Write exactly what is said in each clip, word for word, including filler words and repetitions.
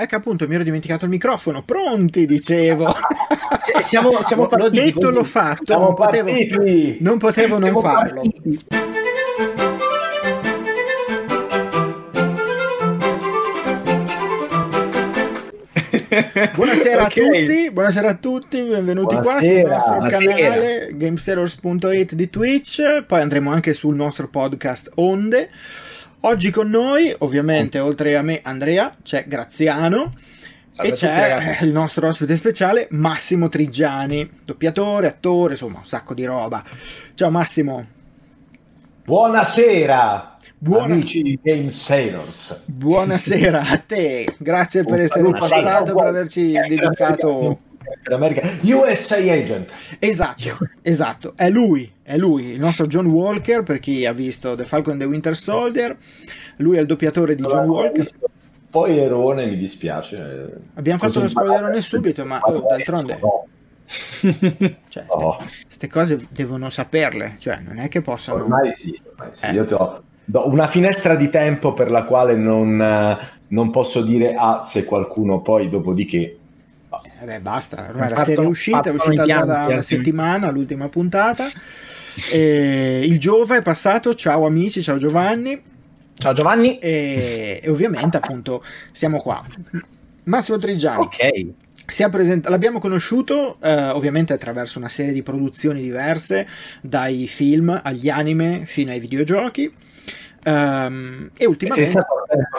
è che appunto mi ero dimenticato il microfono. Pronti, dicevo. Cioè, siamo, siamo partiti, l'ho detto, così. L'ho fatto. Siamo non potevo, non, potevo non farlo. Partiti. Buonasera okay. a tutti, buonasera a tutti, benvenuti buonasera. qua sul nostro buonasera. canale gamesellers punto it di Twitch. Poi andremo anche sul nostro podcast Onde. Oggi con noi, ovviamente, oltre a me, Andrea, c'è Graziano. Salve e c'è tutti, il nostro ospite speciale, Massimo Trigiani, doppiatore, attore, insomma, un sacco di roba. Ciao Massimo. Buonasera, Buona... amici di Game Sailors. Buonasera a te, grazie per essere passato, per averci dedicato... America. U S A Agent, esatto, esatto, è lui, è lui, il nostro John Walker, per chi ha visto The Falcon and the Winter Soldier. Lui è il doppiatore di John Walker. Spoilerone, mi dispiace. Abbiamo fatto lo spoilerone subito, ma oh, d'altronde, cioè, queste cose devono saperle, cioè non è che possano. Ormai sì, ormai sì. Eh. Io ti ho una finestra di tempo per la quale non, non posso dire ah se qualcuno poi dopodiché. Basta. Eh beh, basta, ormai la serie è uscita, è uscita già da una settimana, l'ultima puntata. E il Giova è passato, ciao amici, ciao Giovanni. Ciao Giovanni. E, e ovviamente appunto siamo qua. Massimo Trigiani. Ok. Si è present- l'abbiamo conosciuto eh, ovviamente attraverso una serie di produzioni diverse, dai film agli anime fino ai videogiochi. Um, e ultimamente... E sei stato...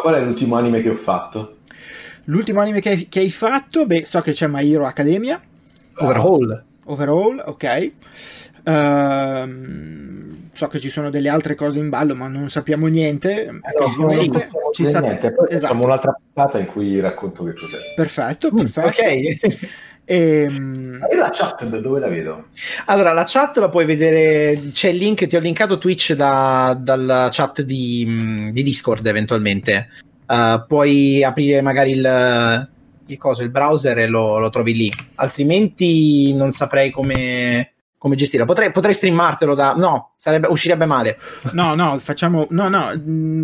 Qual è l'ultimo anime che ho fatto? L'ultimo anime che hai, che hai fatto? Beh, so che c'è My Hero Academia. Overhaul. Overhaul, ok. Uh, so che ci sono delle altre cose in ballo, ma non sappiamo niente. Eh no, sì, ci sa- niente. Poi esatto. Facciamo un'altra puntata in cui racconto che cos'è. Perfetto, perfetto. Ok. Ehm... E la chat da dove la vedo? Allora la chat la puoi vedere, c'è il link, ti ho linkato Twitch da, dalla chat di, di Discord eventualmente. Uh, puoi aprire magari il, il coso, il browser e lo, lo trovi lì, altrimenti non saprei come, come gestirlo. Potrei, potrei streamartelo da... no, sarebbe, uscirebbe male. No, no, facciamo... no, no,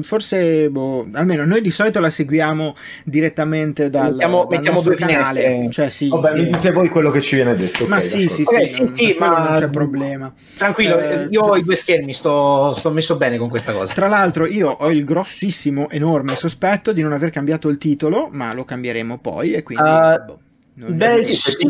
forse boh, almeno noi di solito la seguiamo direttamente dal, mettiamo, dal mettiamo nostro due canale. Finestre. Cioè, sì, vabbè, dite voi quello che ci viene detto. Ma okay, sì, sì, okay, sì, sì, non, sì, ma non c'è problema. Tranquillo, eh, io ho i due schermi, sto, sto messo bene con questa cosa. Tra l'altro io ho il grossissimo, enorme sospetto di non aver cambiato il titolo, ma lo cambieremo poi e quindi... Uh, boh. Non Beh, sì,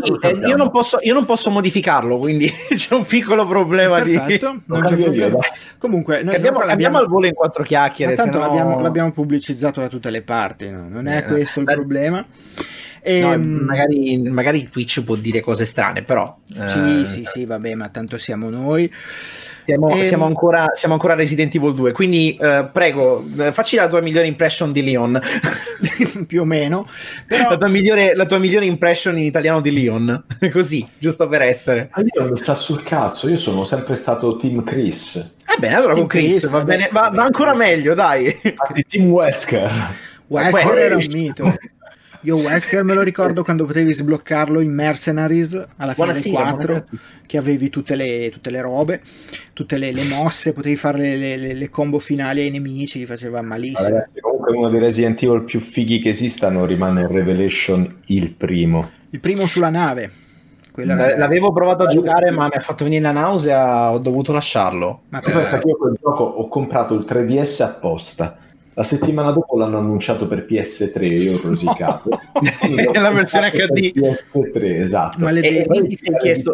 io non posso, io non posso modificarlo, quindi c'è un piccolo problema. Perfetto, di non c'è problema. Comunque, noi abbiamo, abbiamo al volo in quattro chiacchiere. Tanto sennò... l'abbiamo, l'abbiamo pubblicizzato da tutte le parti, no? Non è eh, questo no. il problema. E, no, magari, magari Twitch può dire cose strane, però. Sì, eh, sì, sì, vabbè, ma tanto siamo noi. Siamo, e... siamo, ancora, siamo ancora Resident Evil due, quindi eh, prego, facci la tua migliore impression di Leon. Più o meno. Però... La, tua migliore, la tua migliore impression in italiano di Leon. Così, giusto per essere. Ma Leon sta sul cazzo, io sono sempre stato team Chris. Eh bene, allora team con Chris, Chris va bene, bene, va, bene, va ancora Chris. meglio, dai. Team Wesker. Wesker, Wesker era un mito. Io Wesker me lo ricordo quando potevi sbloccarlo in Mercenaries alla fine buona del sigla, quattro, che avevi tutte le, tutte le robe, tutte le, le mosse, potevi fare le, le, le combo finali ai nemici, li faceva malissimo. Ragazzi, comunque uno dei Resident Evil più fighi che esistano rimane il Revelation, il primo. Il primo sulla nave. Quella l'avevo provato a giocare, ma mi ha fatto venire la nausea, ho dovuto lasciarlo. Ma tu pensa che io quel gioco ho comprato il tre D S apposta. La settimana dopo l'hanno annunciato per P S tre, io ho rosicato. No. È la versione H D. P S tre, esatto. Ma le e poi ti sei chiesto...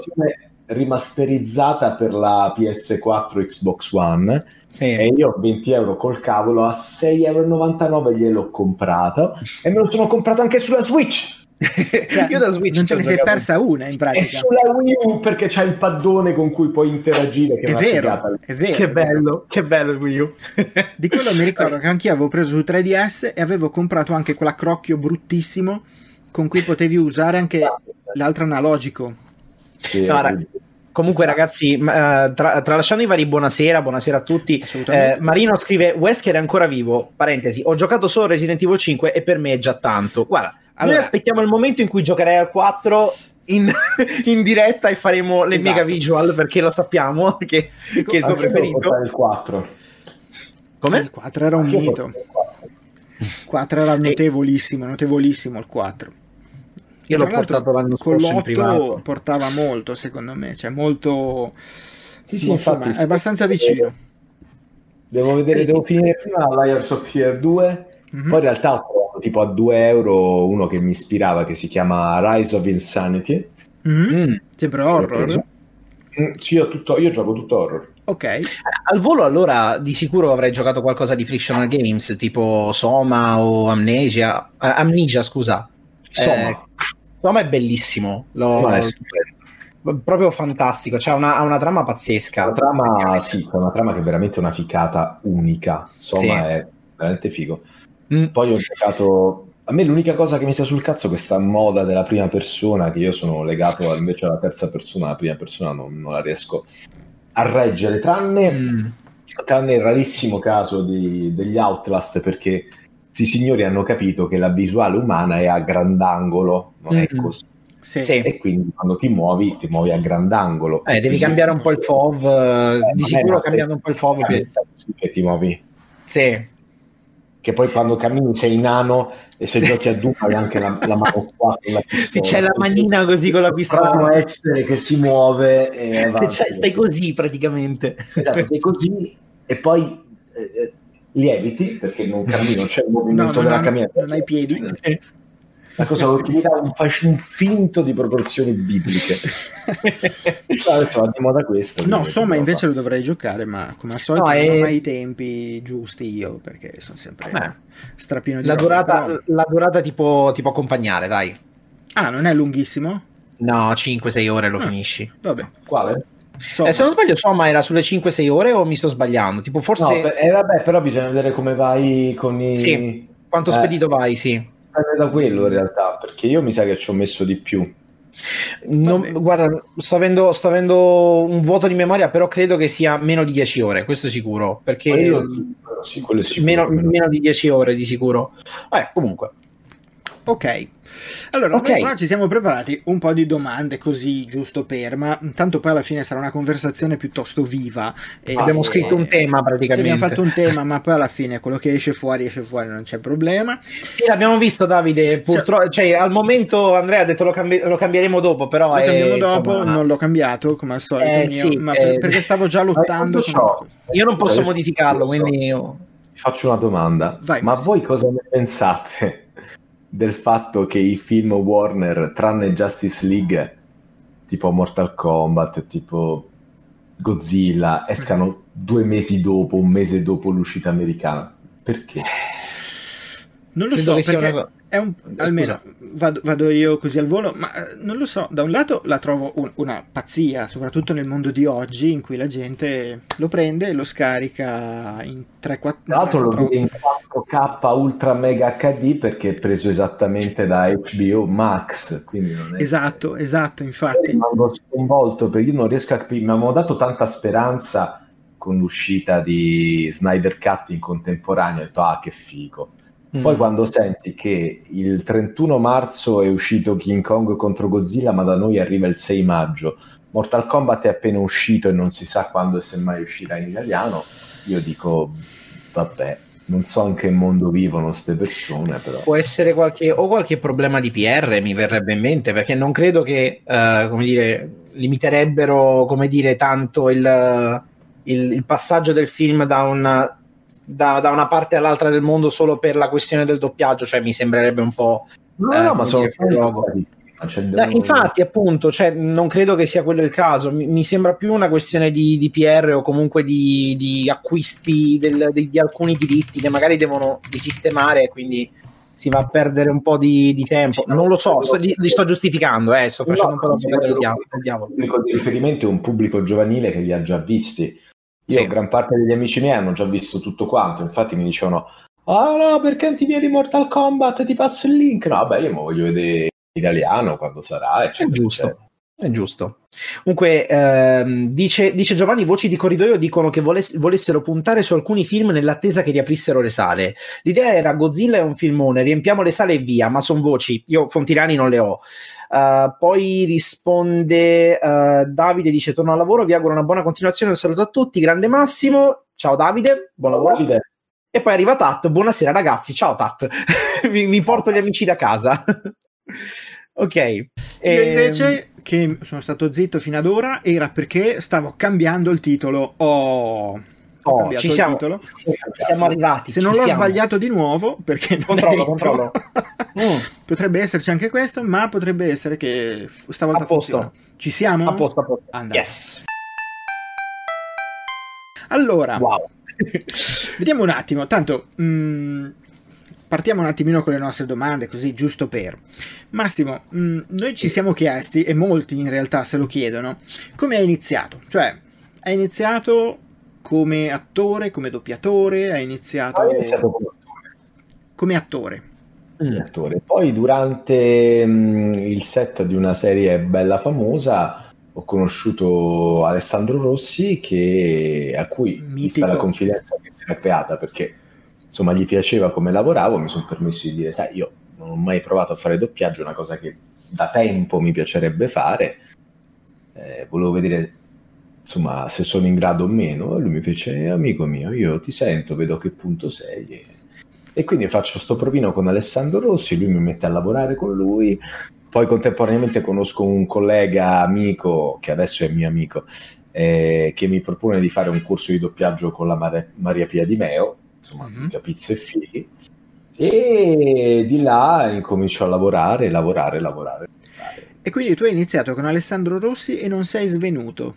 rimasterizzata per la P S quattro Xbox One, sì. E io venti euro col cavolo, a sei e novantanove euro gliel'ho comprato, e me lo sono comprato anche sulla Switch. Cioè, io da Switch non ce ne sei persa una in pratica, e sulla Wii U perché c'è il paddone con cui puoi interagire, che è, è vero, è vero, che bello, che bello il Wii U. Di quello mi ricordo che anch'io avevo preso su tre D S e avevo comprato anche quell'accrocchio bruttissimo con cui potevi usare anche l'altro analogico, sì, no, rag- comunque ragazzi, tra- tralasciando i vari buonasera buonasera a tutti, eh, Marino scrive Wesker è ancora vivo, parentesi, ho giocato solo Resident Evil cinque e per me è già tanto. Guarda, allora, noi aspettiamo il momento in cui giocherei al quattro in, in diretta e faremo le esatto. mega visual, perché lo sappiamo che, che è il tuo preferito. Il quattro. Come? Il quattro era un mito. quattro era notevolissimo, notevolissimo il quattro. Io l'ho portato l'anno scorso in privato. Portava molto, secondo me, cioè molto sì, sì, molto, infatti, è abbastanza vicino. Devo vedere, devo finire prima Liars of Fear due, mm-hmm. Poi in realtà ho trovato tipo a due euro uno che mi ispirava, che si chiama Rise of Insanity. Mm-hmm. Sembra horror. Mm, sì, io, tutto, io gioco tutto horror. Ok, al volo allora di sicuro avrei giocato qualcosa di Frictional Games tipo Soma o Amnesia. Amnesia, scusa. Soma. Eh, Soma è bellissimo. Lo... No, è stupendo. Proprio fantastico. Cioè, ha una, una trama pazzesca. Una trama, sì, una trama che è veramente una ficata unica. Soma sì. È veramente figo. Mm. Poi ho giocato. A me l'unica cosa che mi sta sul cazzo è questa moda della prima persona, che io sono legato invece alla terza persona, la prima persona non, non la riesco a reggere, tranne, mm. tranne il rarissimo caso di, degli Outlast, perché questi signori hanno capito che la visuale umana è a grandangolo, non mm-hmm. è così. Sì. Sì. E quindi quando ti muovi, ti muovi a grandangolo. Eh, devi cambiare un po' il F O V, eh, di sicuro cambiando un po' il F O V. Che ti muovi. Sì. Che poi quando cammini sei nano e se giochi a Doom hai anche la, la mano qua con la pistola. Sì, c'è la manina così con la pistola. Bravo essere che si muove e avanza. Cioè, stai così praticamente. Esatto, stai così e poi eh, lieviti perché non cammino, non c'è il movimento no, della non, camminata. Non hai piedi. La cosa che mi dà un, un finto di proporzioni bibliche. Insomma, di moda questo. No, insomma, invece lo dovrei giocare, ma come al solito no, non è... ho mai i tempi giusti io, perché sono sempre Beh, strapino di la roba, durata però... La durata ti può, ti può accompagnare, dai. Ah, non è lunghissimo? No, cinque sei ore lo ah, finisci. Vabbè. Quale? Eh, se non sbaglio, insomma, era sulle cinque sei ore o mi sto sbagliando? Tipo forse... No, eh, vabbè, però bisogna vedere come vai con i... Sì, quanto eh. spedito vai, sì. Da quello in realtà, perché io mi sa che ci ho messo di più. Non, guarda, sto avendo, sto avendo un vuoto di memoria, però credo che sia meno di dieci ore, questo è sicuro, perché quello, sì, quello è sicuro, meno, meno. meno di dieci ore di sicuro. Vabbè, comunque. Ok. Allora, okay. Noi qua ci siamo preparati un po' di domande così, giusto per, ma intanto poi alla fine sarà una conversazione piuttosto viva. E abbiamo e, scritto un tema praticamente. Sì, abbiamo fatto un tema, ma poi alla fine quello che esce fuori, esce fuori, non c'è problema. Sì, l'abbiamo visto Davide, purtroppo, cioè, cioè al momento Andrea ha detto lo, cambi- lo cambieremo dopo, però lo cambiamo eh, dopo, insomma, non l'ho cambiato come al solito eh, mio, sì, ma eh, perché stavo già lottando. Con... Io non posso modificarlo, quindi io... Faccio una domanda. Vai, ma voi cosa ne pensate del fatto che i film Warner, tranne Justice League, tipo Mortal Kombat, tipo Godzilla, escano due mesi dopo, un mese dopo l'uscita americana? Perché? Non lo Credo so, perché una... è un... almeno vado, vado io così al volo, ma non lo so, da un lato la trovo un, una pazzia, soprattutto nel mondo di oggi in cui la gente lo prende e lo scarica in tre quattro... Tra l'altro lo vede in quattro K Ultra Mega H D perché è preso esattamente da H B O Max, quindi non è... Esatto, che... esatto, infatti. Io rimango sconvolto perché io non riesco a capire, mi hanno dato tanta speranza con l'uscita di Snyder Cut in contemporanea, ho detto ah che figo. Poi mm. quando senti che il trentuno marzo è uscito King Kong contro Godzilla, ma da noi arriva il sei maggio, Mortal Kombat è appena uscito e non si sa quando e semmai uscirà in italiano, io dico vabbè, non so in che mondo vivono ste persone, però può essere qualche o qualche problema di P R mi verrebbe in mente, perché non credo che uh, come dire limiterebbero come dire tanto il, il, il passaggio del film da un Da, da una parte all'altra del mondo solo per la questione del doppiaggio, cioè mi sembrerebbe un po' no, eh, no ma sono da, infatti appunto cioè, non credo che sia quello il caso, mi, mi sembra più una questione di, di P R o comunque di, di acquisti del, di, di alcuni diritti che magari devono risistemare, quindi si va a perdere un po' di, di tempo, sì, non no, lo so, sto, li, li sto giustificando eh, sto facendo no, un po' da diavolo. Il pubblico di riferimento è un pubblico giovanile che li ha già visti. Io sì. Gran parte degli amici miei hanno già visto tutto quanto, infatti mi dicevano ah oh no, perché non ti vieni Mortal Kombat, ti passo il link. No, beh, io mi voglio vedere italiano quando sarà, eccetera, è giusto, eccetera. È giusto. Comunque ehm, dice, dice Giovanni, voci di corridoio dicono che voless- volessero puntare su alcuni film nell'attesa che riaprissero le sale. L'idea era Godzilla è un filmone, riempiamo le sale e via, ma sono voci, io Fontirani non le ho. Uh, poi risponde uh, Davide, dice torno al lavoro, vi auguro una buona continuazione, un saluto a tutti, grande Massimo, ciao Davide, buon lavoro Davide. E poi arriva Tat, buonasera ragazzi, ciao Tat, mi, mi porto gli amici da casa. Ok. Io e... invece, che sono stato zitto fino ad ora, era perché stavo cambiando il titolo. Oh... Oh, ci siamo, titolo. Sì, siamo arrivati. Se non l'ho siamo. sbagliato di nuovo, perché non controllo, controllo. Mm. Potrebbe esserci anche questo, ma potrebbe essere che stavolta funziona. Ci siamo? A posto, a posto. Andiamo. Yes. Allora, wow. Vediamo un attimo. Tanto mh, partiamo un attimino con le nostre domande, così giusto per Massimo. Mh, noi ci siamo chiesti, e molti in realtà se lo chiedono, come hai iniziato? Cioè, hai iniziato come attore, come doppiatore, hai iniziato... Hai iniziato come attore. Come attore. Mm. attore. Poi durante mh, il set di una serie bella famosa ho conosciuto Alessandro Rossi, che a cui vista la confidenza che si era creata, perché insomma gli piaceva come lavoravo, mi sono permesso di dire, sai, io non ho mai provato a fare doppiaggio, una cosa che da tempo mi piacerebbe fare, eh, volevo vedere... insomma, se sono in grado o meno. Lui mi fece, amico mio, io ti sento, vedo che punto sei, e, e quindi faccio sto provino con Alessandro Rossi, lui mi mette a lavorare con lui, poi contemporaneamente conosco un collega amico, che adesso è mio amico, eh, che mi propone di fare un corso di doppiaggio con la Mar- Maria Pia Di Meo, insomma, mm-hmm. già pizza e figli, e di là incomincio a lavorare, lavorare, lavorare, lavorare. E quindi tu hai iniziato con Alessandro Rossi e non sei svenuto.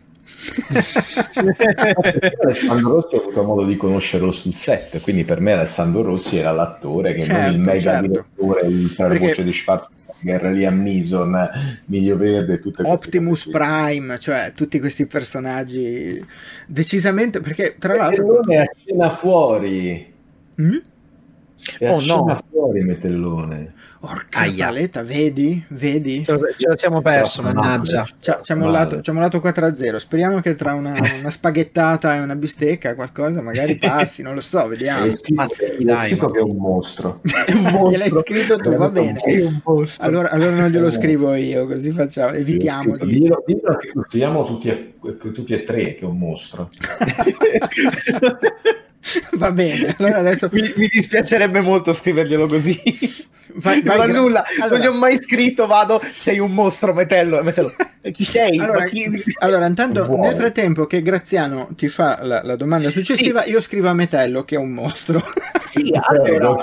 Alessandro Rossi ho avuto modo di conoscerlo sul set, quindi per me Alessandro Rossi era l'attore, che certo, non il mega certo. direttore, il perché... voce di Schwarzenegger, Liam Neeson, Miglio Verde, tutte Optimus Prime, cioè tutti questi personaggi decisamente, perché tra e l'altro è a cena fuori mm? è a oh, cena no. fuori Metellone. Porca paletta, vedi? Vedi? Ce lo, ce lo siamo perso, no, mannaggia. Ci ha mollato quattro a zero. Speriamo che tra una, una spaghettata e una bistecca qualcosa magari passi, non lo so, vediamo. Ma dai, che è un mostro. Gliel'hai scritto tu, va bene. Allora, allora non glielo scrivo io, così facciamo, evitiamo. Dillo che scriviamo tutti e tre che è un mostro. Va bene, allora adesso mi, mi dispiacerebbe molto scriverglielo così. Vai, vai, non gra- nulla, allora. Non gli ho mai scritto, vado, sei un mostro, Metello, Metello. Chi sei? Allora, chi... allora intanto Buono. Nel frattempo che Graziano ti fa la, la domanda successiva, sì. io scrivo a Metello che è un mostro. Sì, allora,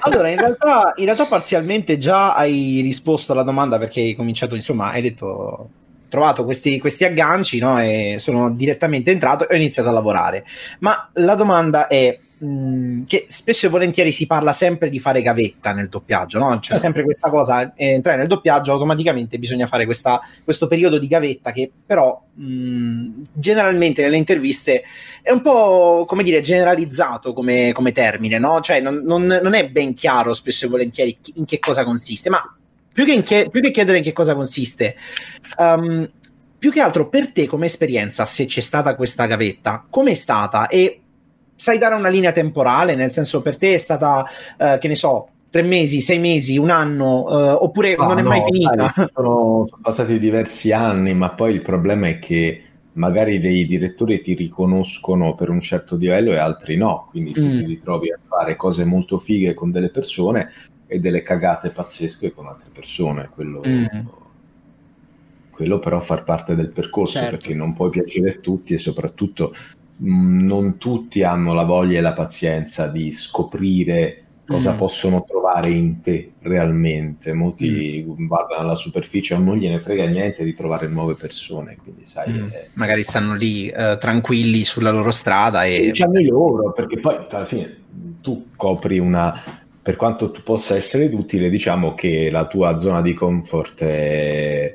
allora in realtà in realtà parzialmente già hai risposto alla domanda, perché hai cominciato, insomma, hai detto... trovato questi, questi agganci, no? E sono direttamente entrato e ho iniziato a lavorare. Ma la domanda è mh, che spesso e volentieri si parla sempre di fare gavetta nel doppiaggio, no? C'è sempre questa cosa, eh, entrare nel doppiaggio automaticamente bisogna fare questa, questo periodo di gavetta, che però mh, generalmente nelle interviste è un po', come dire, generalizzato come, come termine, no? Cioè non, non, non è ben chiaro spesso e volentieri in che cosa consiste, ma Più che, che, più che chiedere in che cosa consiste, um, più che altro per te come esperienza, se c'è stata questa gavetta, com'è stata? E sai dare una linea temporale? Nel senso, per te è stata, uh, che ne so, tre mesi, sei mesi, un anno, uh, oppure ah, non è no, mai finita? Dai, sono, sono passati diversi anni, ma poi il problema è che magari dei direttori ti riconoscono per un certo livello e altri no, quindi tu mm. ti ritrovi a fare cose molto fighe con delle persone e delle cagate pazzesche con altre persone. Quello, mm. quello però far parte del percorso, certo. perché non puoi piacere a tutti, e soprattutto mh, non tutti hanno la voglia e la pazienza di scoprire cosa mm. possono trovare in te realmente. Molti mm. guardano alla superficie, non gliene frega niente di trovare nuove persone, quindi sai mm. eh, magari stanno lì eh, tranquilli sulla loro strada e hanno loro, perché poi alla fine tu copri una... Per quanto tu possa essere utile, diciamo che la tua zona di comfort è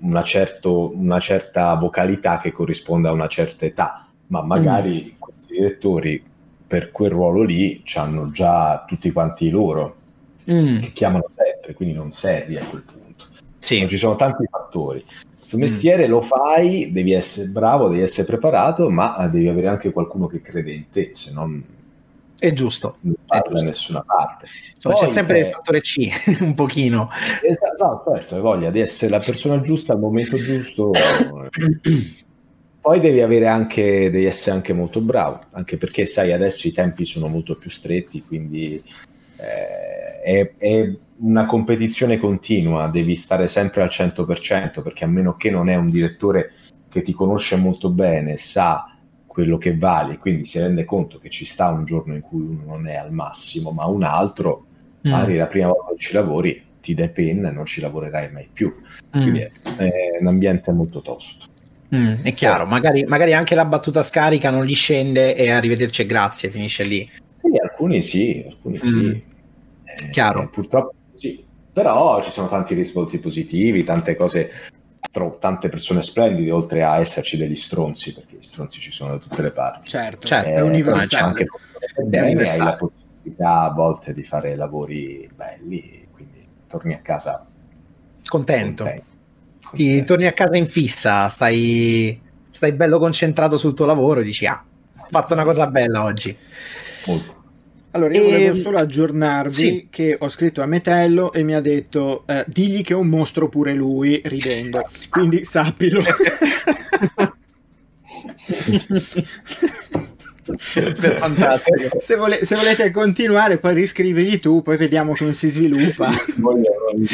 una, certo, una certa vocalità che corrisponde a una certa età, ma magari mm. questi direttori per quel ruolo lì c'hanno già tutti quanti loro, mm. che chiamano sempre, quindi non servi a quel punto. Sì. Non ci sono tanti fattori. Questo mestiere mm. lo fai, devi essere bravo, devi essere preparato, ma devi avere anche qualcuno che crede in te, se non... È giusto, non parla da nessuna parte. Insomma, poi, c'è sempre eh, il fattore C, un pochino. Esatto, certo, hai voglia di essere la persona giusta al momento giusto. Poi devi avere anche, devi essere anche molto bravo, anche perché sai adesso i tempi sono molto più stretti, quindi eh, è, è una competizione continua, devi stare sempre al cento per cento, perché a meno che non è un direttore che ti conosce molto bene, sa quello che vali, quindi si rende conto che ci sta un giorno in cui uno non è al massimo, ma un altro mm. magari la prima volta che ci lavori ti dai penna e non ci lavorerai mai più, mm. quindi è, è un ambiente molto tosto. Mm, è chiaro, magari, magari anche la battuta scarica non gli scende e arrivederci e grazie, finisce lì. Sì, alcuni sì, alcuni mm. sì. Eh, chiaro. Purtroppo sì, però ci sono tanti risvolti positivi, tante cose, tro- tante persone splendide, oltre a esserci degli stronzi, perché gli stronzi ci sono da tutte le parti. Certo, eh, certo. È universale. Anche è universale. Hai la possibilità a volte di fare lavori belli, quindi torni a casa contento. contento. Ti torni a casa in fissa, stai, stai bello concentrato sul tuo lavoro e dici: ah, ho fatto una cosa bella oggi. Molto. Allora io e... volevo solo aggiornarvi sì. che ho scritto a Metello e mi ha detto eh, digli che è un mostro pure lui, ridendo, quindi sappilo. Fantastico. Se, vole- se volete continuare poi riscrivigli tu, poi vediamo come si sviluppa.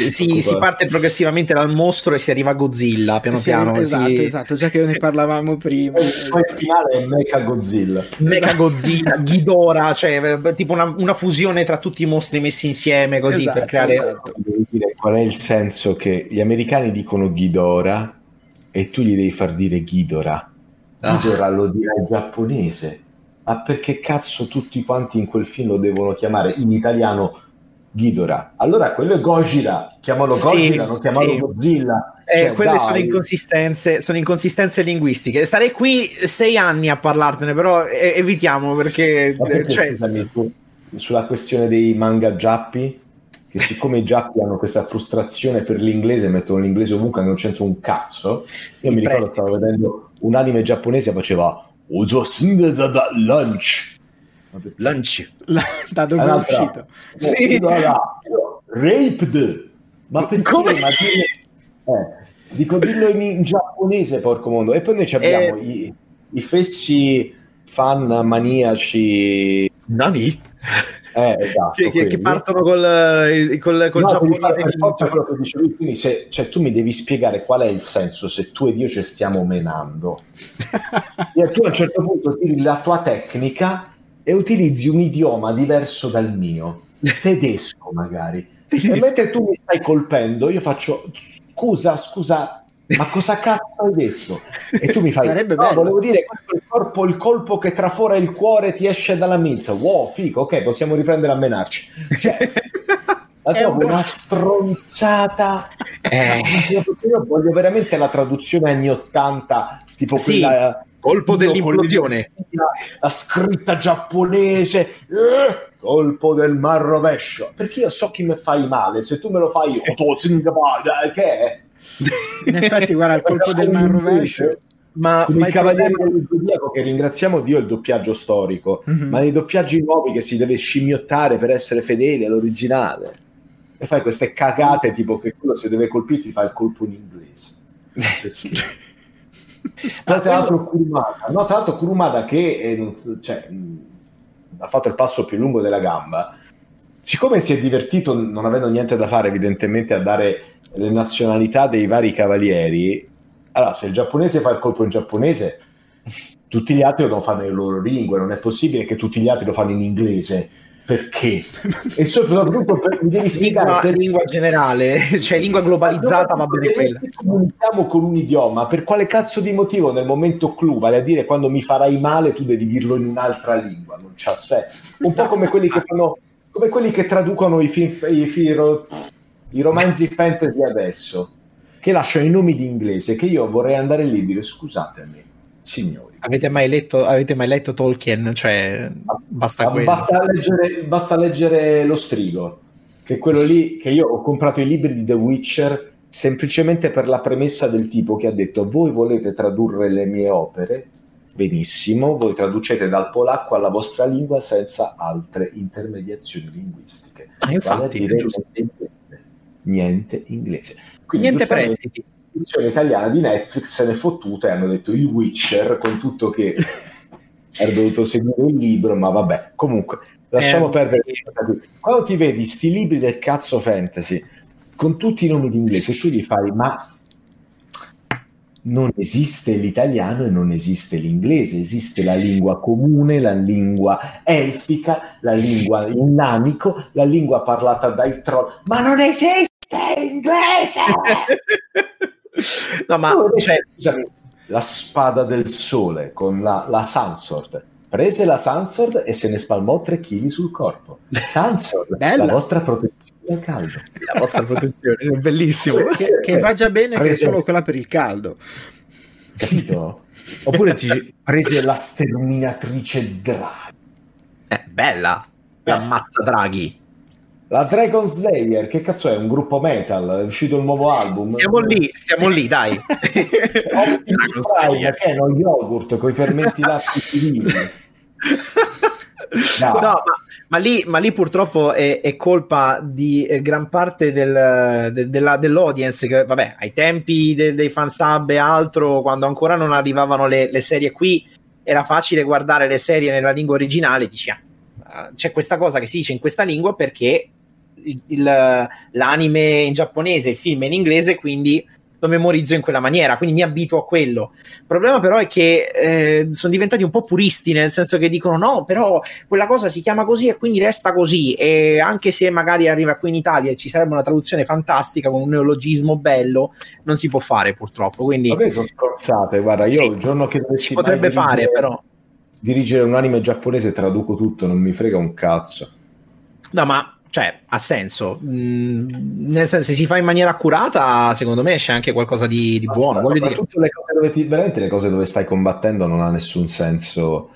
si, si parte progressivamente dal mostro e si arriva a Godzilla piano sì, piano esatto, si... esatto, già che ne parlavamo prima. Poi il finale è Mecha Godzilla Mecha esatto. Godzilla, Ghidorah, cioè tipo una, una fusione tra tutti i mostri messi insieme così esatto, per creare esatto. Devo dire, qual è il senso che gli americani dicono Ghidorah e tu gli devi far dire Ghidorah Ghidorah ah. Lo dirà in giapponese. Ma perché cazzo tutti quanti in quel film lo devono chiamare in italiano Ghidorah? Allora quello è Gojira, chiamalo Gojira, sì, non chiamalo sì. Godzilla. Eh, cioè, quelle dai. sono inconsistenze, sono inconsistenze linguistiche. Starei qui sei anni a parlartene, però eh, evitiamo perché, perché cioè... tu, sulla questione dei manga giappi, che siccome i giappi hanno questa frustrazione per l'inglese, mettono l'inglese ovunque, non c'entra un cazzo. Sì, io mi ricordo presti. Stavo vedendo un anime giapponese, faceva lunch lunch la, da dove allora, è uscito sì. Raped, ma perché come? Ma dillo, eh, dico dillo in, in giapponese, porco mondo. E poi noi abbiamo eh. i, i fessi fan maniaci nani eh, esatto, che, che, che partono col col, col no, giapponese che dicevi, quindi se, cioè, tu mi devi spiegare qual è il senso se tu ed io ci stiamo menando e tu a un certo punto utilizzi la tua tecnica e utilizzi un idioma diverso dal mio, tedesco magari, tedesco. E mentre tu mi stai colpendo io faccio scusa scusa ma cosa cazzo hai detto? E tu mi fai sarebbe no, bello. Volevo dire questo è il corpo, il colpo che trafora il cuore ti esce dalla milza. Wow, figo, ok, possiamo riprendere a menarci. Cioè, la è una bo- stronzata. Eh. Io voglio veramente la traduzione anni ottanta, tipo sì, quella colpo dell'implosione. La, la scritta giapponese. Eh, colpo del mar rovescio. Perché io so chi mi fai male, se tu me lo fai io che è? In effetti guarda il colpo del man rovescio, ma il cavaliere del Zodiaco, che ringraziamo Dio il doppiaggio storico mm-hmm. ma nei doppiaggi nuovi che si deve scimmiottare per essere fedeli all'originale e fai queste cagate tipo che quello se deve colpire ti fa il colpo in inglese ma tra l'altro Kurumada no tra l'altro Kurumada che eh, non so, cioè, mh, ha fatto il passo più lungo della gamba, siccome si è divertito non avendo niente da fare evidentemente a dare le nazionalità dei vari cavalieri. Allora se il giapponese fa il colpo in giapponese tutti gli altri lo devono fare nelle loro lingue, non è possibile che tutti gli altri lo fanno in inglese perché e soprattutto per, mi devi spiegare lingua, per lingua generale, cioè lingua globalizzata va bene quella. Comunichiamo con un idioma per quale cazzo di motivo nel momento clou, vale a dire quando mi farai male tu devi dirlo in un'altra lingua, non c'ha sé. Un po' come quelli che fanno come quelli che traducono i film i film i romanzi fantasy adesso che lasciano i nomi di inglese che io vorrei andare lì e dire scusatemi signori avete mai letto avete mai letto Tolkien, cioè basta quello. basta leggere basta leggere Lo Strigo, che è quello lì che io ho comprato i libri di The Witcher semplicemente per la premessa del tipo che ha detto voi volete tradurre le mie opere, benissimo, voi traducete dal polacco alla vostra lingua senza altre intermediazioni linguistiche eh, infatti vale a dire, niente inglese, quindi niente prestiti. produzione italiana di Netflix se ne è fottuta e hanno detto il Witcher, con tutto che era dovuto seguire il libro, ma vabbè, comunque lasciamo eh, perdere. Quando ti vedi sti libri del cazzo fantasy con tutti i nomi d'inglese, tu li fai, ma non esiste l'italiano e non esiste l'inglese, esiste la lingua comune, la lingua elfica, la lingua in namico, la lingua parlata dai troll, ma non esiste inglese. No, ma cioè, scusami, la spada del sole con la, la Sansord, prese la Sansord e se ne spalmò tre chili sul corpo. Sansord, bella. La vostra protezione dal caldo, la vostra protezione è bellissimo, che, che va già bene, prese... che è solo quella per il caldo, capito? Oppure ti prese la sterminatrice Draghi, è bella, la ammazza Draghi. La Dragon Slayer, che cazzo è? Un gruppo metal? È uscito il nuovo album? Stiamo lì, stiamo lì, dai. Dragon Slayer, che è lo yogurt con i fermenti lattici. No, no, ma, ma, lì, ma lì purtroppo è, è colpa di eh, gran parte del, de, della, dell'audience, che vabbè, ai tempi de, dei fansub e altro, quando ancora non arrivavano le, le serie qui, era facile guardare le serie nella lingua originale, diciamo. C'è questa cosa che si dice in questa lingua perché il, il, l'anime in giapponese, il film è in inglese, quindi lo memorizzo in quella maniera, quindi mi abituo a quello. Il problema però è che eh, sono diventati un po' puristi, nel senso che dicono no, però quella cosa si chiama così e quindi resta così, e anche se magari arriva qui in Italia e ci sarebbe una traduzione fantastica con un neologismo bello, non si può fare purtroppo, quindi... Vabbè, sono strozzate, guarda, io sì, il giorno che si potrebbe fare video... però dirigere un anime giapponese, traduco tutto, non mi frega un cazzo. No, ma cioè ha senso, mm, nel senso, se si fa in maniera accurata, secondo me c'è anche qualcosa di, di buono, soprattutto dire... le cose dove ti, veramente le cose dove stai combattendo non ha nessun senso,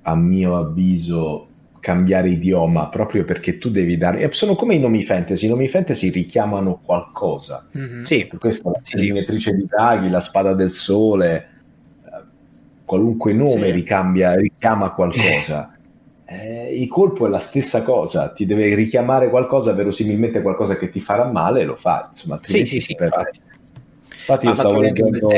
a mio avviso, cambiare idioma, proprio perché tu devi dare, sono come i nomi fantasy, i nomi fantasy richiamano qualcosa, mm-hmm. Sì, per questo la sterminatrice sì, sì. di Draghi, la spada del sole, qualunque nome sì. ricambia, richiama qualcosa. Eh, il colpo è la stessa cosa, ti deve richiamare qualcosa, verosimilmente qualcosa che ti farà male, e lo fa, insomma. Sì, sì, sì, infatti. Infatti io stavo leggendo...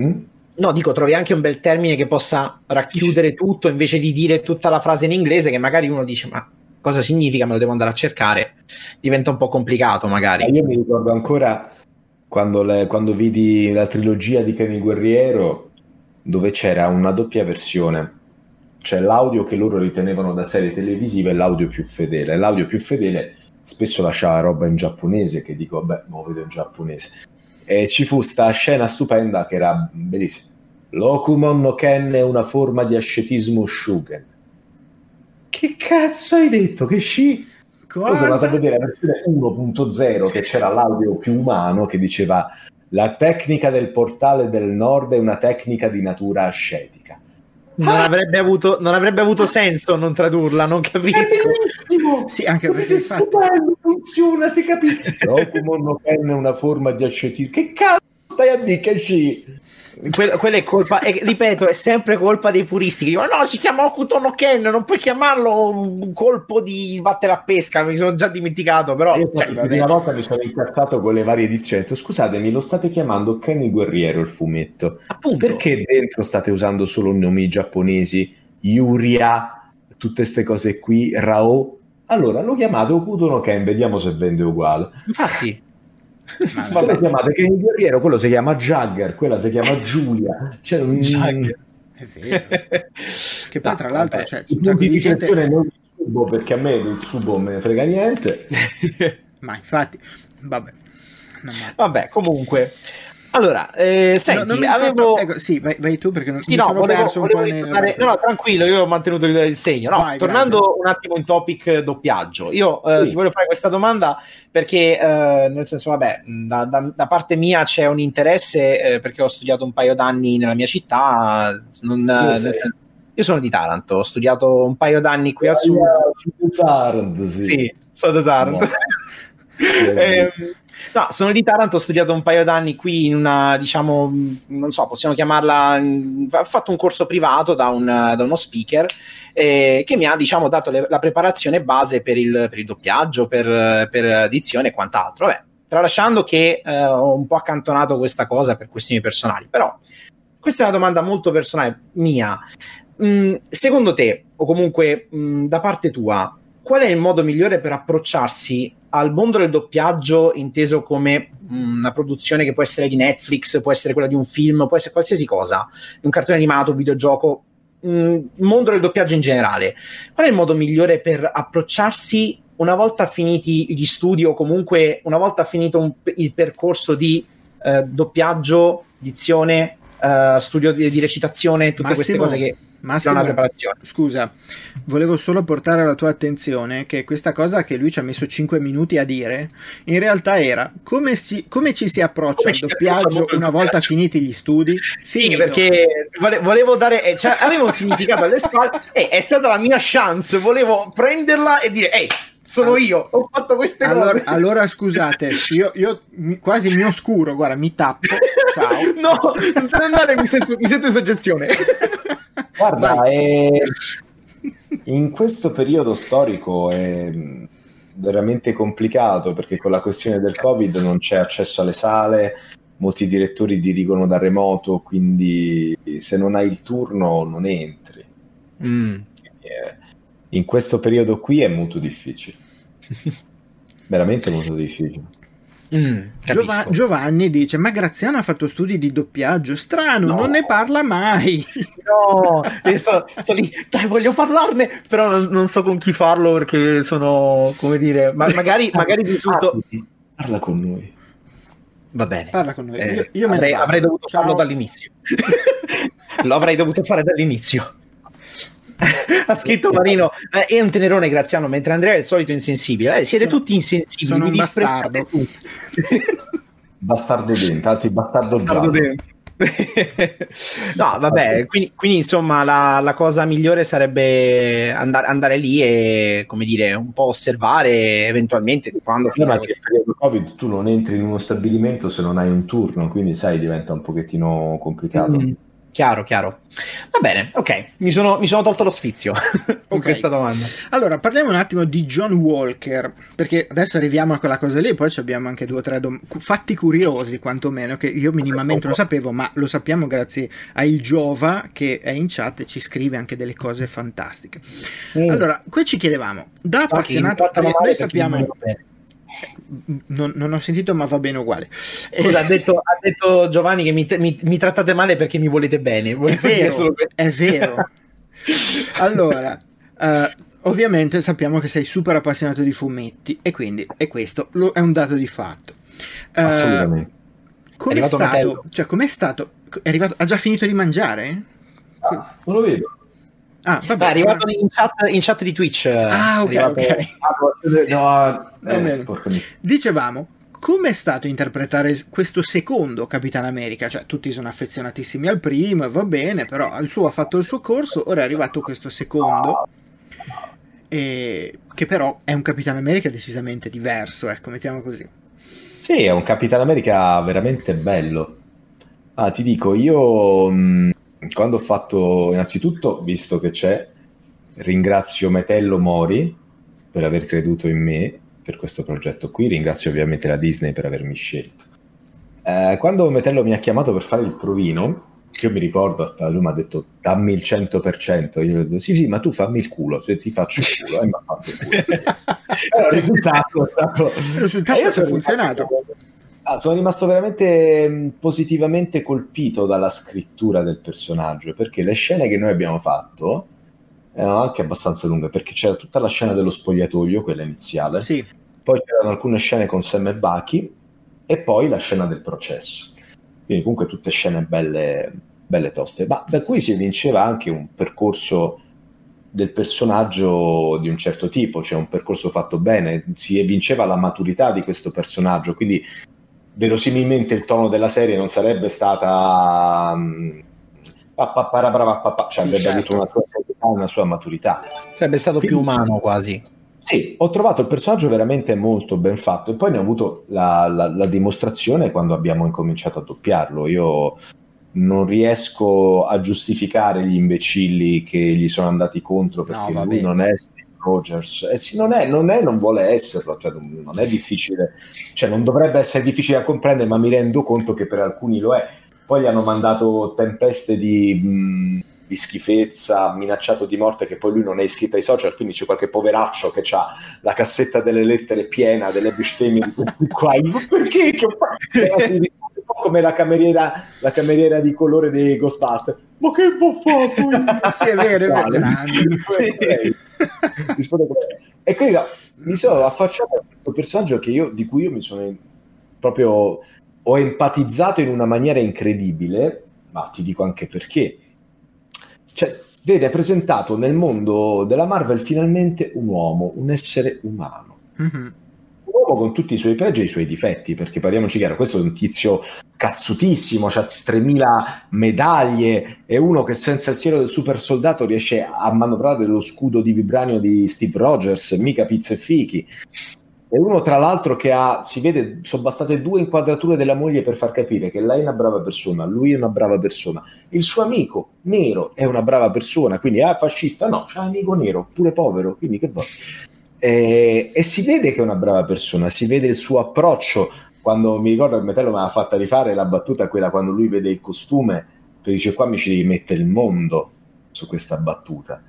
Mm? No, dico, trovi anche un bel termine che possa racchiudere sì. tutto, invece di dire tutta la frase in inglese, che magari uno dice, ma cosa significa? Me lo devo andare a cercare. Diventa un po' complicato, magari. Ma io mi ricordo ancora quando, le, quando vidi la trilogia di Ken il Guerriero, dove c'era una doppia versione, cioè l'audio che loro ritenevano da serie televisiva e l'audio più fedele. L'audio più fedele spesso lasciava roba in giapponese, che dico vabbè, mo vedo in giapponese, e ci fu sta scena stupenda che era bellissima: Lokumon no Ken è una forma di ascetismo Shugen. Che cazzo hai detto? Che sci... Cosa? Sono andato a vedere la versione uno punto zero che c'era l'audio più umano che diceva: la tecnica del portale del nord è una tecnica di natura ascetica. Non ah! avrebbe avuto, non avrebbe avuto senso non tradurla, non capisco. È sì, anche come perché infatti... stupendo, funziona, si capisce. Rokumon no Ken è una forma di ascetismo. Che cazzo stai a dire, che sci? Quella, quella è colpa, è, ripeto, è sempre colpa dei puristi che dicono no, si chiama Hokuto no Ken, non puoi chiamarlo un colpo di batte la pesca, mi sono già dimenticato. Però io cioè, la prima volta mi sono incazzato con le varie edizioni, ho detto scusatemi, lo state chiamando Ken il Guerriero il fumetto, appunto, perché dentro state usando solo nomi giapponesi, Yuria, tutte queste cose qui, Rao, allora lo chiamate Hokuto no Ken, vediamo se vende uguale. Infatti ma se lo chiamate che il guerriero, quello si chiama Jagger, quella si chiama Giulia, cioè un Jagger, è vero. Che poi no, tra l'altro vabbè, cioè, il di gente... non subo, perché a me del subo me ne frega niente. Ma infatti vabbè non vabbè comunque allora eh, senti no, non avevo ecco, sì vai, vai tu perché non sì, mi no, sono volevo, perso un po' nel... no, no tranquillo, io ho mantenuto il, il segno no, vai, tornando grande. Un attimo in topic doppiaggio, io sì. eh, ti voglio fare questa domanda perché eh, nel senso vabbè da, da, da parte mia c'è un interesse eh, perché ho studiato un paio d'anni nella mia città, non, nel senso, io sono di Taranto, ho studiato un paio d'anni qui a Sud, Taranto sì, sì sono da Taranto. eh, No, sono di Taranto, ho studiato un paio d'anni qui in una, diciamo, non so, possiamo chiamarla, ho fatto un corso privato da, un, da uno speaker eh, che mi ha, diciamo, dato le, la preparazione base per il, per il doppiaggio, per, per edizione e quant'altro. Vabbè, tralasciando che eh, ho un po' accantonato questa cosa per questioni personali, però questa è una domanda molto personale mia. Mm, secondo te, o comunque mm, da parte tua, qual è il modo migliore per approcciarsi al mondo del doppiaggio, inteso come mm, una produzione che può essere di Netflix, può essere quella di un film, può essere qualsiasi cosa, un cartone animato, un videogioco, mm, mondo del doppiaggio in generale? Qual è il modo migliore per approcciarsi una volta finiti gli studi, o comunque una volta finito un, il percorso di eh, doppiaggio, dizione, eh, studio di, di recitazione, tutte Massimo, queste cose che Massimo, una preparazione. Scusa, volevo solo portare alla tua attenzione che questa cosa che lui ci ha messo cinque minuti a dire, in realtà era come, si, come ci si approccia al doppiaggio una volta finiti gli studi. Sì, sì, perché volevo dare, cioè, avevo un significato alle spalle, eh, è stata la mia chance, volevo prenderla e dire ehi, sono io, ho fatto queste allora, cose. Allora scusate, io, io mi, quasi mi oscuro, guarda, mi tappo. Ciao. No, non andare, mi sento, mi sento in soggezione. Guarda, eh, in questo periodo storico è veramente complicato, perché con la questione del Covid non c'è accesso alle sale, molti direttori dirigono da remoto, quindi se non hai il turno non entri. Mm. Eh, in questo periodo qui è molto difficile, veramente molto difficile. Mm, Giova- Giovanni dice: ma Graziano ha fatto studi di doppiaggio, strano, no. Non ne parla mai. No, sto, sto lì, dai, voglio parlarne, però non, non so con chi farlo, perché sono, come dire, ma- magari magari risulto... Parla con noi, va bene, parla con noi. Eh, io, io avrei, avrei dovuto Ciao. farlo dall'inizio. Lo avrei dovuto fare dall'inizio. Ha scritto Marino, eh, è un tenerone Graziano, mentre Andrea è il solito insensibile. Eh, siete sono, tutti insensibili, mi bastardo. Bastardo dente, bastardo, bastardo dente. No, vabbè, quindi, quindi insomma la, la cosa migliore sarebbe andare, andare lì e, come dire, un po' osservare eventualmente quando no, ma che periodo Covid tu non entri in uno stabilimento se non hai un turno, quindi sai, diventa un pochettino complicato. Mm-hmm. Chiaro, chiaro. Va bene, ok. Mi sono, mi sono tolto lo sfizio con okay. questa domanda. Allora, parliamo un attimo di John Walker, perché adesso arriviamo a quella cosa lì, poi abbiamo anche due o tre dom- fatti curiosi, quantomeno, che io minimamente lo sapevo, ma lo sappiamo grazie a Il Giova, che è in chat e ci scrive anche delle cose fantastiche. Mm. Allora, qui ci chiedevamo, da appassionato... Okay, noi noi sappiamo... Non, non ho sentito, ma va bene uguale. Scusa, ha, detto, ha detto Giovanni che mi, mi, mi trattate male perché mi volete bene. È vero, solo... è vero. Allora, uh, ovviamente sappiamo che sei super appassionato di fumetti, e quindi è questo lo, è un dato di fatto. Uh, Assolutamente. Com'è stato? Cioè, com'è stato? È arrivato, ha già finito di mangiare? Ah, non lo vedo. Ah, vabbè, è arrivato ma... in, chat, in chat di Twitch. Ah, ok, ok. No, eh, dicevamo, com'è stato interpretare questo secondo Capitan America? Cioè, tutti sono affezionatissimi al primo, e va bene, però il suo ha fatto il suo corso, ora è arrivato questo secondo, e... che però è un Capitan America decisamente diverso, ecco, mettiamo così. Sì, è un Capitan America veramente bello. Ah, ti dico, io... Mh... quando ho fatto, innanzitutto, visto che c'è, ringrazio Metello Mori per aver creduto in me per questo progetto qui, ringrazio ovviamente la Disney per avermi scelto. Eh, quando Metello mi ha chiamato per fare il provino, che io mi ricordo, lui mi ha detto dammi il cento per cento, io gli ho detto sì sì, ma tu fammi il culo, se ti faccio il culo, e mi ha fatto il culo. Allora, il risultato è stato... Il risultato eh, è funzionato. Ah, sono rimasto veramente mh, positivamente colpito dalla scrittura del personaggio, perché le scene che noi abbiamo fatto erano anche abbastanza lunghe, perché c'era tutta la scena dello spogliatoio, quella iniziale, sì. Poi c'erano alcune scene con Sam e Bucky, e poi la scena del processo, quindi comunque tutte scene belle, belle toste, ma da cui si evinceva anche un percorso del personaggio di un certo tipo, cioè un percorso fatto bene, si evinceva la maturità di questo personaggio, quindi verosimilmente il tono della serie non sarebbe stata um, papà, brava, papà, cioè sì, avrebbe certo. avuto una sua serietà, una sua maturità, sarebbe stato quindi, più umano quasi. Sì, ho trovato il personaggio veramente molto ben fatto, e poi ne ho avuto la, la, la dimostrazione quando abbiamo incominciato a doppiarlo. Io non riesco a giustificare gli imbecilli che gli sono andati contro, perché no, lui non è Rogers, eh sì, non, è, non è, non vuole esserlo, cioè, non, non è difficile, cioè non dovrebbe essere difficile da comprendere, ma mi rendo conto che per alcuni lo è. Poi gli hanno mandato tempeste di, mh, di schifezza, minacciato di morte, che poi lui non è iscritto ai social, quindi c'è qualche poveraccio che ha la cassetta delle lettere piena delle bestemmie di questi qua. Perché? Che un po' come la cameriera, la cameriera di colore dei Ghostbusters. Ma che buffo! Sì, è vero, è vero. Grande. E quindi mi sono affacciato a questo personaggio che io, di cui io mi sono proprio ho empatizzato in una maniera incredibile, ma ti dico anche perché. Cioè, vede, è presentato nel mondo della Marvel finalmente un uomo, un essere umano. Mm-hmm. Un uomo con tutti i suoi pregi e i suoi difetti, perché parliamoci chiaro, questo è un tizio cazzutissimo, c'ha tremila medaglie, è uno che senza il siero del super soldato riesce a manovrare lo scudo di vibranio di Steve Rogers, mica pizza e fichi. È uno, tra l'altro, che ha, si vede, sono bastate due inquadrature della moglie per far capire che lei è una brava persona, lui è una brava persona, il suo amico nero è una brava persona, quindi è ah, fascista, no, c'è un amico nero, pure povero, quindi che vuoi? E, e si vede che è una brava persona, si vede il suo approccio, quando mi ricordo che Metello mi aveva fatta rifare la battuta quella quando lui vede il costume, e dice qua mi ci mette il mondo su questa battuta.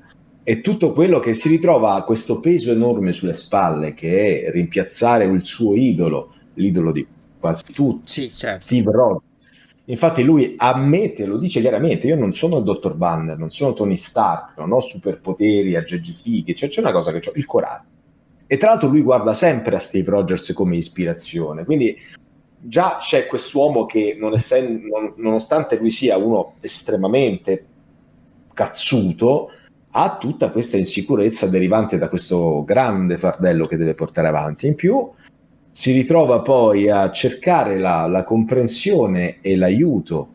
E tutto quello che si ritrova a questo peso enorme sulle spalle, che è rimpiazzare il suo idolo, l'idolo di quasi tutti, sì, certo. Steve Rogers. Infatti lui ammette, lo dice chiaramente, io non sono il dottor Banner, non sono Tony Stark, non ho superpoteri, aggeggi fighi, cioè, c'è una cosa che ho, il coraggio. E tra l'altro lui guarda sempre a Steve Rogers come ispirazione, quindi già c'è quest'uomo che non essendo, non, nonostante lui sia uno estremamente cazzuto, ha tutta questa insicurezza derivante da questo grande fardello che deve portare avanti. In più si ritrova poi a cercare la, la comprensione e l'aiuto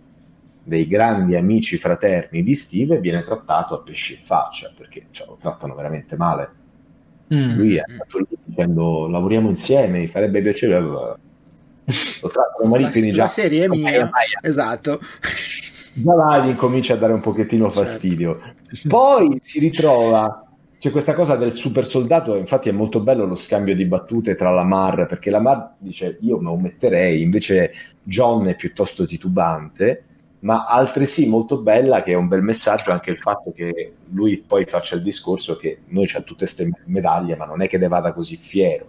dei grandi amici fraterni di Steve e viene trattato a pesce in faccia, perché cioè, lo trattano veramente male. Mm. Lui è andato lì dicendo lavoriamo insieme, mi farebbe piacere, lo trattano male, quindi già la serie è mia, vai, vai. Esatto. Da là gli incomincia a dare un pochettino fastidio. Certo. Poi si ritrova, c'è questa cosa del super soldato, infatti è molto bello lo scambio di battute tra la Mar, perché la Mar dice io me lo metterei, invece John è piuttosto titubante, ma altresì molto bella, che è un bel messaggio anche il fatto che lui poi faccia il discorso che noi c'ha tutte queste medaglie, ma non è che ne vada così fiero,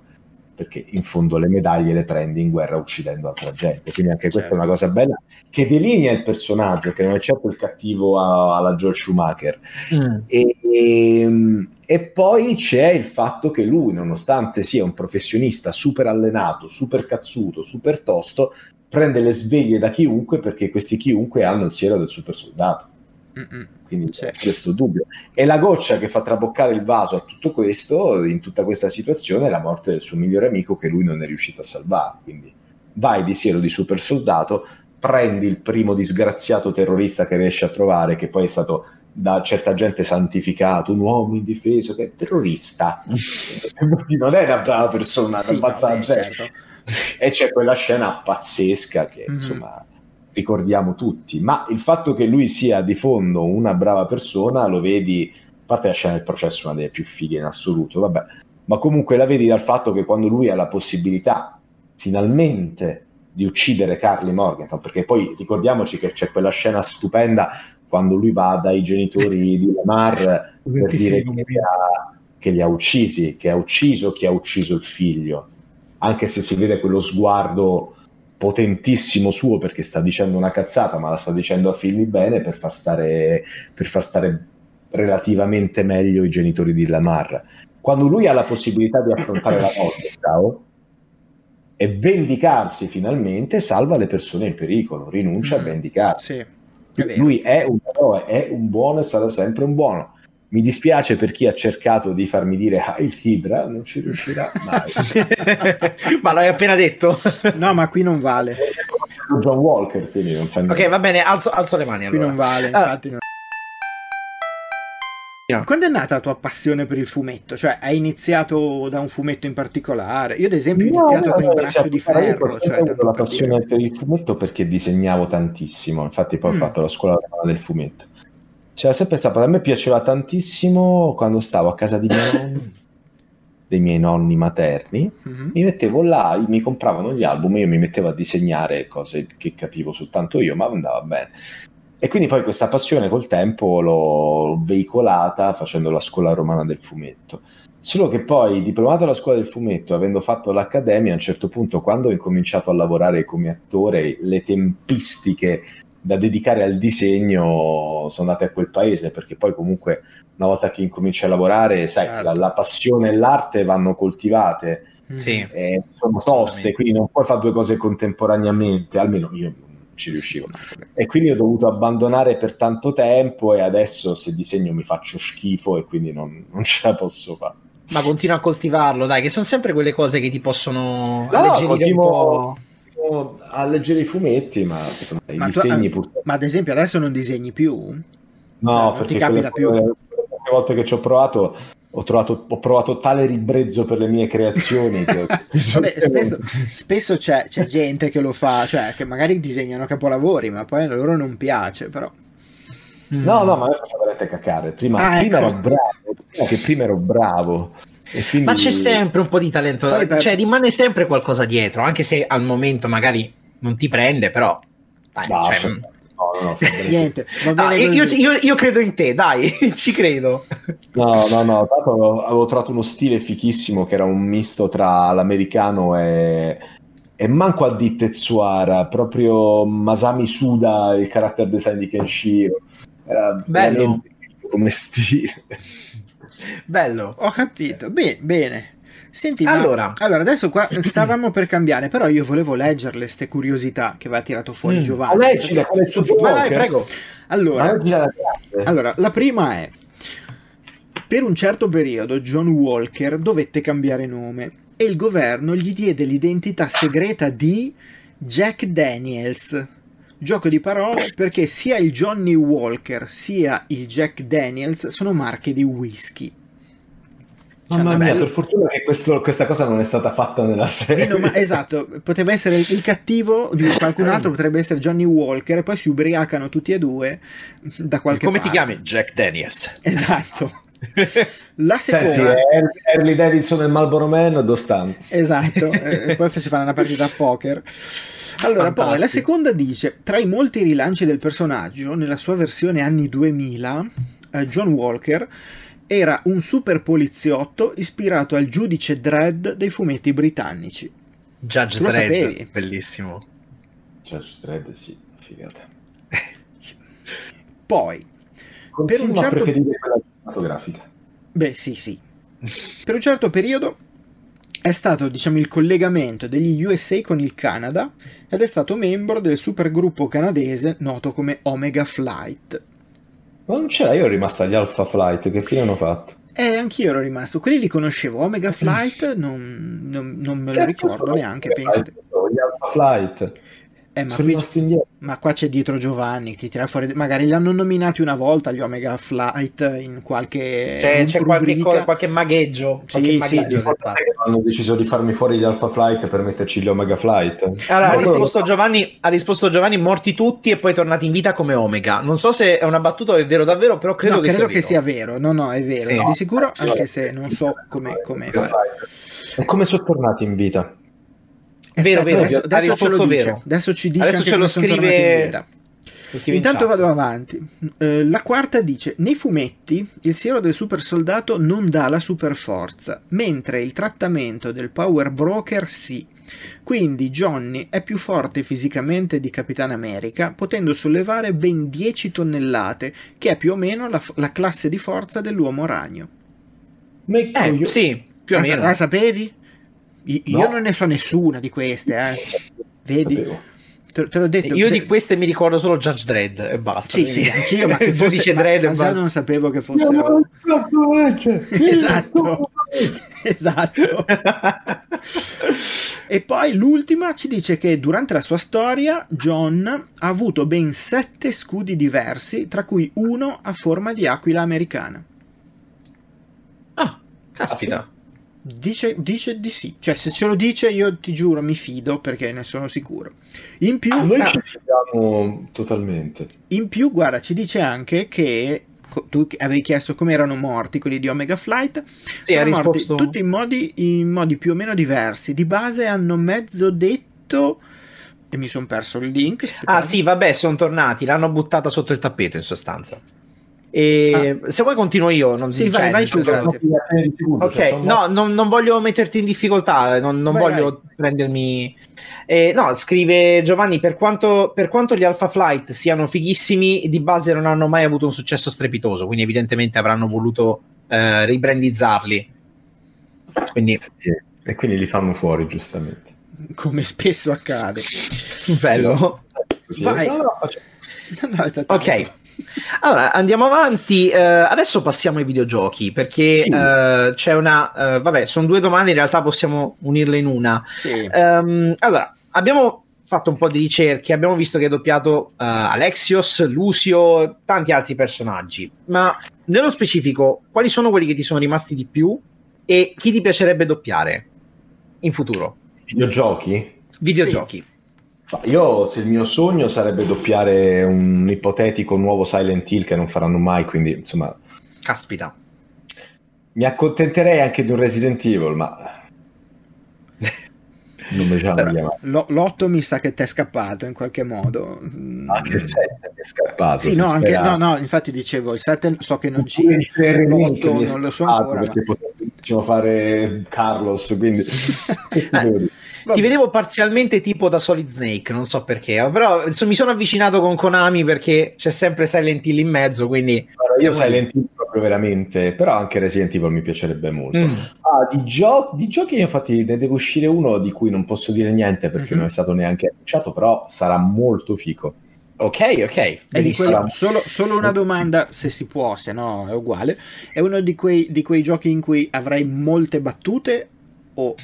perché in fondo le medaglie le prendi in guerra uccidendo altra gente, quindi anche questa certo. È una cosa bella che delinea il personaggio, che non è certo il cattivo alla Joel Schumacher. Mm. e, e, e poi c'è il fatto che lui, nonostante sia un professionista super allenato, super cazzuto, super tosto, prende le sveglie da chiunque, perché questi chiunque hanno il siero del super soldato. Mm-mm. Quindi c'è questo dubbio, e la goccia che fa traboccare il vaso a tutto questo, in tutta questa situazione, è la morte del suo migliore amico che lui non è riuscito a salvare. Quindi vai di siero di super soldato, prendi il primo disgraziato terrorista che riesci a trovare, che poi è stato da certa gente santificato, un uomo indifeso che è terrorista. Non è una brava persona, sì, vabbè, certo. E c'è quella scena pazzesca che mm-hmm. insomma ricordiamo tutti, ma il fatto che lui sia di fondo una brava persona lo vedi, a parte la scena del processo, una delle più fighe in assoluto, vabbè, ma comunque la vedi dal fatto che quando lui ha la possibilità finalmente di uccidere Carly Morgenthau, perché poi ricordiamoci che c'è quella scena stupenda quando lui va dai genitori di Lamar per dire che li, ha, che li ha uccisi, che ha ucciso chi ha ucciso il figlio, anche se si vede quello sguardo potentissimo suo, perché sta dicendo una cazzata ma la sta dicendo a figli bene per far stare per far stare relativamente meglio i genitori di Lamar. Quando lui ha la possibilità di affrontare la morte, ciao, e vendicarsi finalmente, salva le persone in pericolo, rinuncia mm. a vendicarsi. Sì, è lui è un eroe, è un buono e sarà sempre un buono. Mi dispiace per chi ha cercato di farmi dire ah, il Hydra non ci riuscirà mai. Ma l'hai appena detto. No, ma qui non vale. John Walker, quindi non fa niente. Ok, va bene, alzo, alzo le mani. Qui allora. Non vale, infatti. Ah. Non... Quando è nata la tua passione per il fumetto? Cioè, hai iniziato da un fumetto in particolare? Io, ad esempio, ho iniziato no, con no, il braccio no, di ferro. Io cioè, ho avuto la passione per, per il fumetto perché disegnavo tantissimo. Infatti poi mm. ho fatto la scuola del fumetto. c'era sempre stato, a me piaceva tantissimo quando stavo a casa di mia nonna, dei miei nonni materni, mm-hmm. mi mettevo là, mi compravano gli album, io mi mettevo a disegnare cose che capivo soltanto io, ma andava bene. E quindi poi questa passione col tempo l'ho veicolata facendo la scuola romana del fumetto. Solo che poi, diplomato alla scuola del fumetto, avendo fatto l'accademia, a un certo punto, quando ho incominciato a lavorare come attore, le tempistiche da dedicare al disegno sono andate a quel paese, perché poi comunque una volta che incominci a lavorare, sai, certo. la, la passione e l'arte vanno coltivate, sì, eh, sono toste, quindi non puoi fare due cose contemporaneamente, almeno io non ci riuscivo, e quindi ho dovuto abbandonare per tanto tempo, e adesso se disegno mi faccio schifo e quindi non, non ce la posso fare. Ma continua a coltivarlo, dai, che sono sempre quelle cose che ti possono no, alleggerire continuo... un po'... a leggere i fumetti, ma insomma, ma i tu, disegni purtroppo. Ma ad esempio adesso non disegni più? No, cioè, perché ti capita più. Le volte che ci ho provato ho trovato ho provato tale ribrezzo per le mie creazioni che Vabbè, spesso, spesso c'è, c'è gente che lo fa, cioè che magari disegnano capolavori, ma poi a loro non piace, però. No, mm. no, ma io faccio veramente cacare. Prima, ah, prima ecco. ero bravo, prima che prima ero bravo. Quindi... ma c'è sempre un po' di talento, poi, per... cioè rimane sempre qualcosa dietro, anche se al momento magari non ti prende, però dai, no, cioè... no, no, no, niente, va bene, ah, io, io, io credo in te, dai, ci credo. No, no, no, tanto avevo, avevo trovato uno stile fichissimo che era un misto tra l'americano e, e manco a di Tetsuara, proprio Masami Suda, il character design di Kenshiro, era bello come stile. Bello, ho capito. Bene, bene. Senti, allora. Ma, allora adesso qua stavamo per cambiare, però io volevo leggerle ste curiosità che aveva tirato fuori mm. Giovanni. Ma leggila, ma vai, prego. Allora, la, allora, la prima è: per un certo periodo John Walker dovette cambiare nome e il governo gli diede l'identità segreta di Jack Daniels. Gioco di parole perché sia il Johnny Walker sia il Jack Daniels sono marche di whisky. Cioè, mamma mia, per fortuna che questo, questa cosa non è stata fatta nella serie. No, ma, esatto, poteva essere il cattivo di qualcun altro, potrebbe essere Johnny Walker, e poi si ubriacano tutti e due da qualche Come parte. Come ti chiami? Jack Daniels. Esatto. La seconda... Senti, Harley Davidson e Marlboro Man dove stanno? Esatto, e poi si fanno una partita a poker. Allora, fantastico. Poi la seconda dice: tra i molti rilanci del personaggio nella sua versione anni duemila, eh, John Walker era un super poliziotto ispirato al giudice Dredd dei fumetti britannici. Judge Dredd, bellissimo. Judge Dredd, sì, figata. Poi Continua per un certo... a preferire quella fotografica. Beh, sì, sì. Per un certo periodo è stato, diciamo, il collegamento degli U S A con il Canada ed è stato membro del supergruppo canadese noto come Omega Flight. Ma non c'era, io ero rimasto agli Alpha Flight, che fine hanno fatto? Eh, anch'io ero rimasto, quelli li conoscevo, Omega Flight non, non, non me lo che ricordo neanche, pensate. Gli Alpha Flight... Eh, ma, qui, ma qua c'è dietro Giovanni che tira fuori, magari l'hanno nominati una volta gli Omega Flight in qualche c'è, c'è rubrica, qualche, qualche magheggio, qualche sì, magheggio sì, hanno deciso di farmi fuori gli Alpha Flight per metterci gli Omega Flight. Allora, ha risposto Giovanni, ha risposto Giovanni morti tutti e poi tornati in vita come Omega. Non so se è una battuta o è vero davvero, però credo, no, che, credo sia che sia vero. No, no, è vero, sì, no, di sicuro, anche se non so come come e come sono tornati in vita. Vero, vero, adesso, adesso ce lo dice, vero. Adesso ci dice adesso ce lo scrive in lo intanto in vado avanti. Eh, la quarta dice: nei fumetti il siero del super soldato non dà la super forza, mentre il trattamento del power broker sì, quindi Johnny è più forte fisicamente di Capitan America, potendo sollevare ben dieci tonnellate, che è più o meno la, la classe di forza dell'uomo ragno. Eh, io... sì, più o meno. La, la sapevi? Io no. non ne so nessuna di queste, eh. Vedi? Te, te l'ho detto. Io di queste mi ricordo solo Judge Dredd e basta. Sì, sì, anch'io, ma che fosse, ma, Dredd ma basta. non sapevo che fosse. No, no, esatto. Esatto. E poi l'ultima ci dice che durante la sua storia John ha avuto ben sette scudi diversi, tra cui uno a forma di aquila americana. Ah, caspita. Ah, sì. Dice, dice di sì, cioè se ce lo dice io ti giuro mi fido perché ne sono sicuro. In più, ah, noi ah, ci fidiamo totalmente. In più, guarda, ci dice anche che tu avevi chiesto come erano morti quelli di Omega Flight, sì, sono morti risposto... tutti in modi, in modi più o meno diversi. Di base hanno mezzo detto, e mi sono perso il link, aspettate. Ah sì, vabbè, sono tornati, l'hanno buttata sotto il tappeto in sostanza. E ah. se vuoi continuo io, non sì, vai, vai tu, grazie. Okay. No, non, non voglio metterti in difficoltà, non, non vai, voglio vai. prendermi eh, no, scrive Giovanni, per quanto, per quanto gli Alpha Flight siano fighissimi, di base non hanno mai avuto un successo strepitoso, quindi evidentemente avranno voluto eh, ribrandizzarli, quindi... e quindi li fanno fuori, giustamente, come spesso accade. Bello, vai. Ok, allora andiamo avanti. Uh, adesso passiamo ai videogiochi, perché sì. uh, c'è una uh, vabbè, sono due domande, in realtà possiamo unirle in una. Sì. Um, allora, abbiamo fatto un po' di ricerche, abbiamo visto che è doppiato uh, Alexios, Lucio, tanti altri personaggi, ma nello specifico quali sono quelli che ti sono rimasti di più e chi ti piacerebbe doppiare in futuro? Videogiochi? Videogiochi. Sì. Io, se il mio sogno sarebbe doppiare un ipotetico nuovo Silent Hill che non faranno mai, quindi insomma... Caspita. Mi accontenterei anche di un Resident Evil, ma... non mi chiamano. L'otto mi sa che t'è scappato in qualche modo. Anche il sette mi è scappato. Sì, no, anche, no, no, infatti dicevo, il sette so che non c'è, l'otto non scappato, lo so ancora. Perché ma... potevamo fare Carlos, quindi... Ti vedevo parzialmente tipo da Solid Snake, non so perché, però mi sono avvicinato con Konami perché c'è sempre Silent Hill in mezzo, quindi... Allora, io Silent Hill proprio veramente, però anche Resident Evil mi piacerebbe molto. Mm. Ah, di, gio- di giochi infatti ne devo uscire uno di cui non posso dire niente perché mm-hmm. non è stato neanche annunciato, però sarà molto fico. Ok, ok. È di quello, solo, solo una domanda, se si può, se no è uguale. È uno di quei, di quei giochi in cui avrai molte battute o...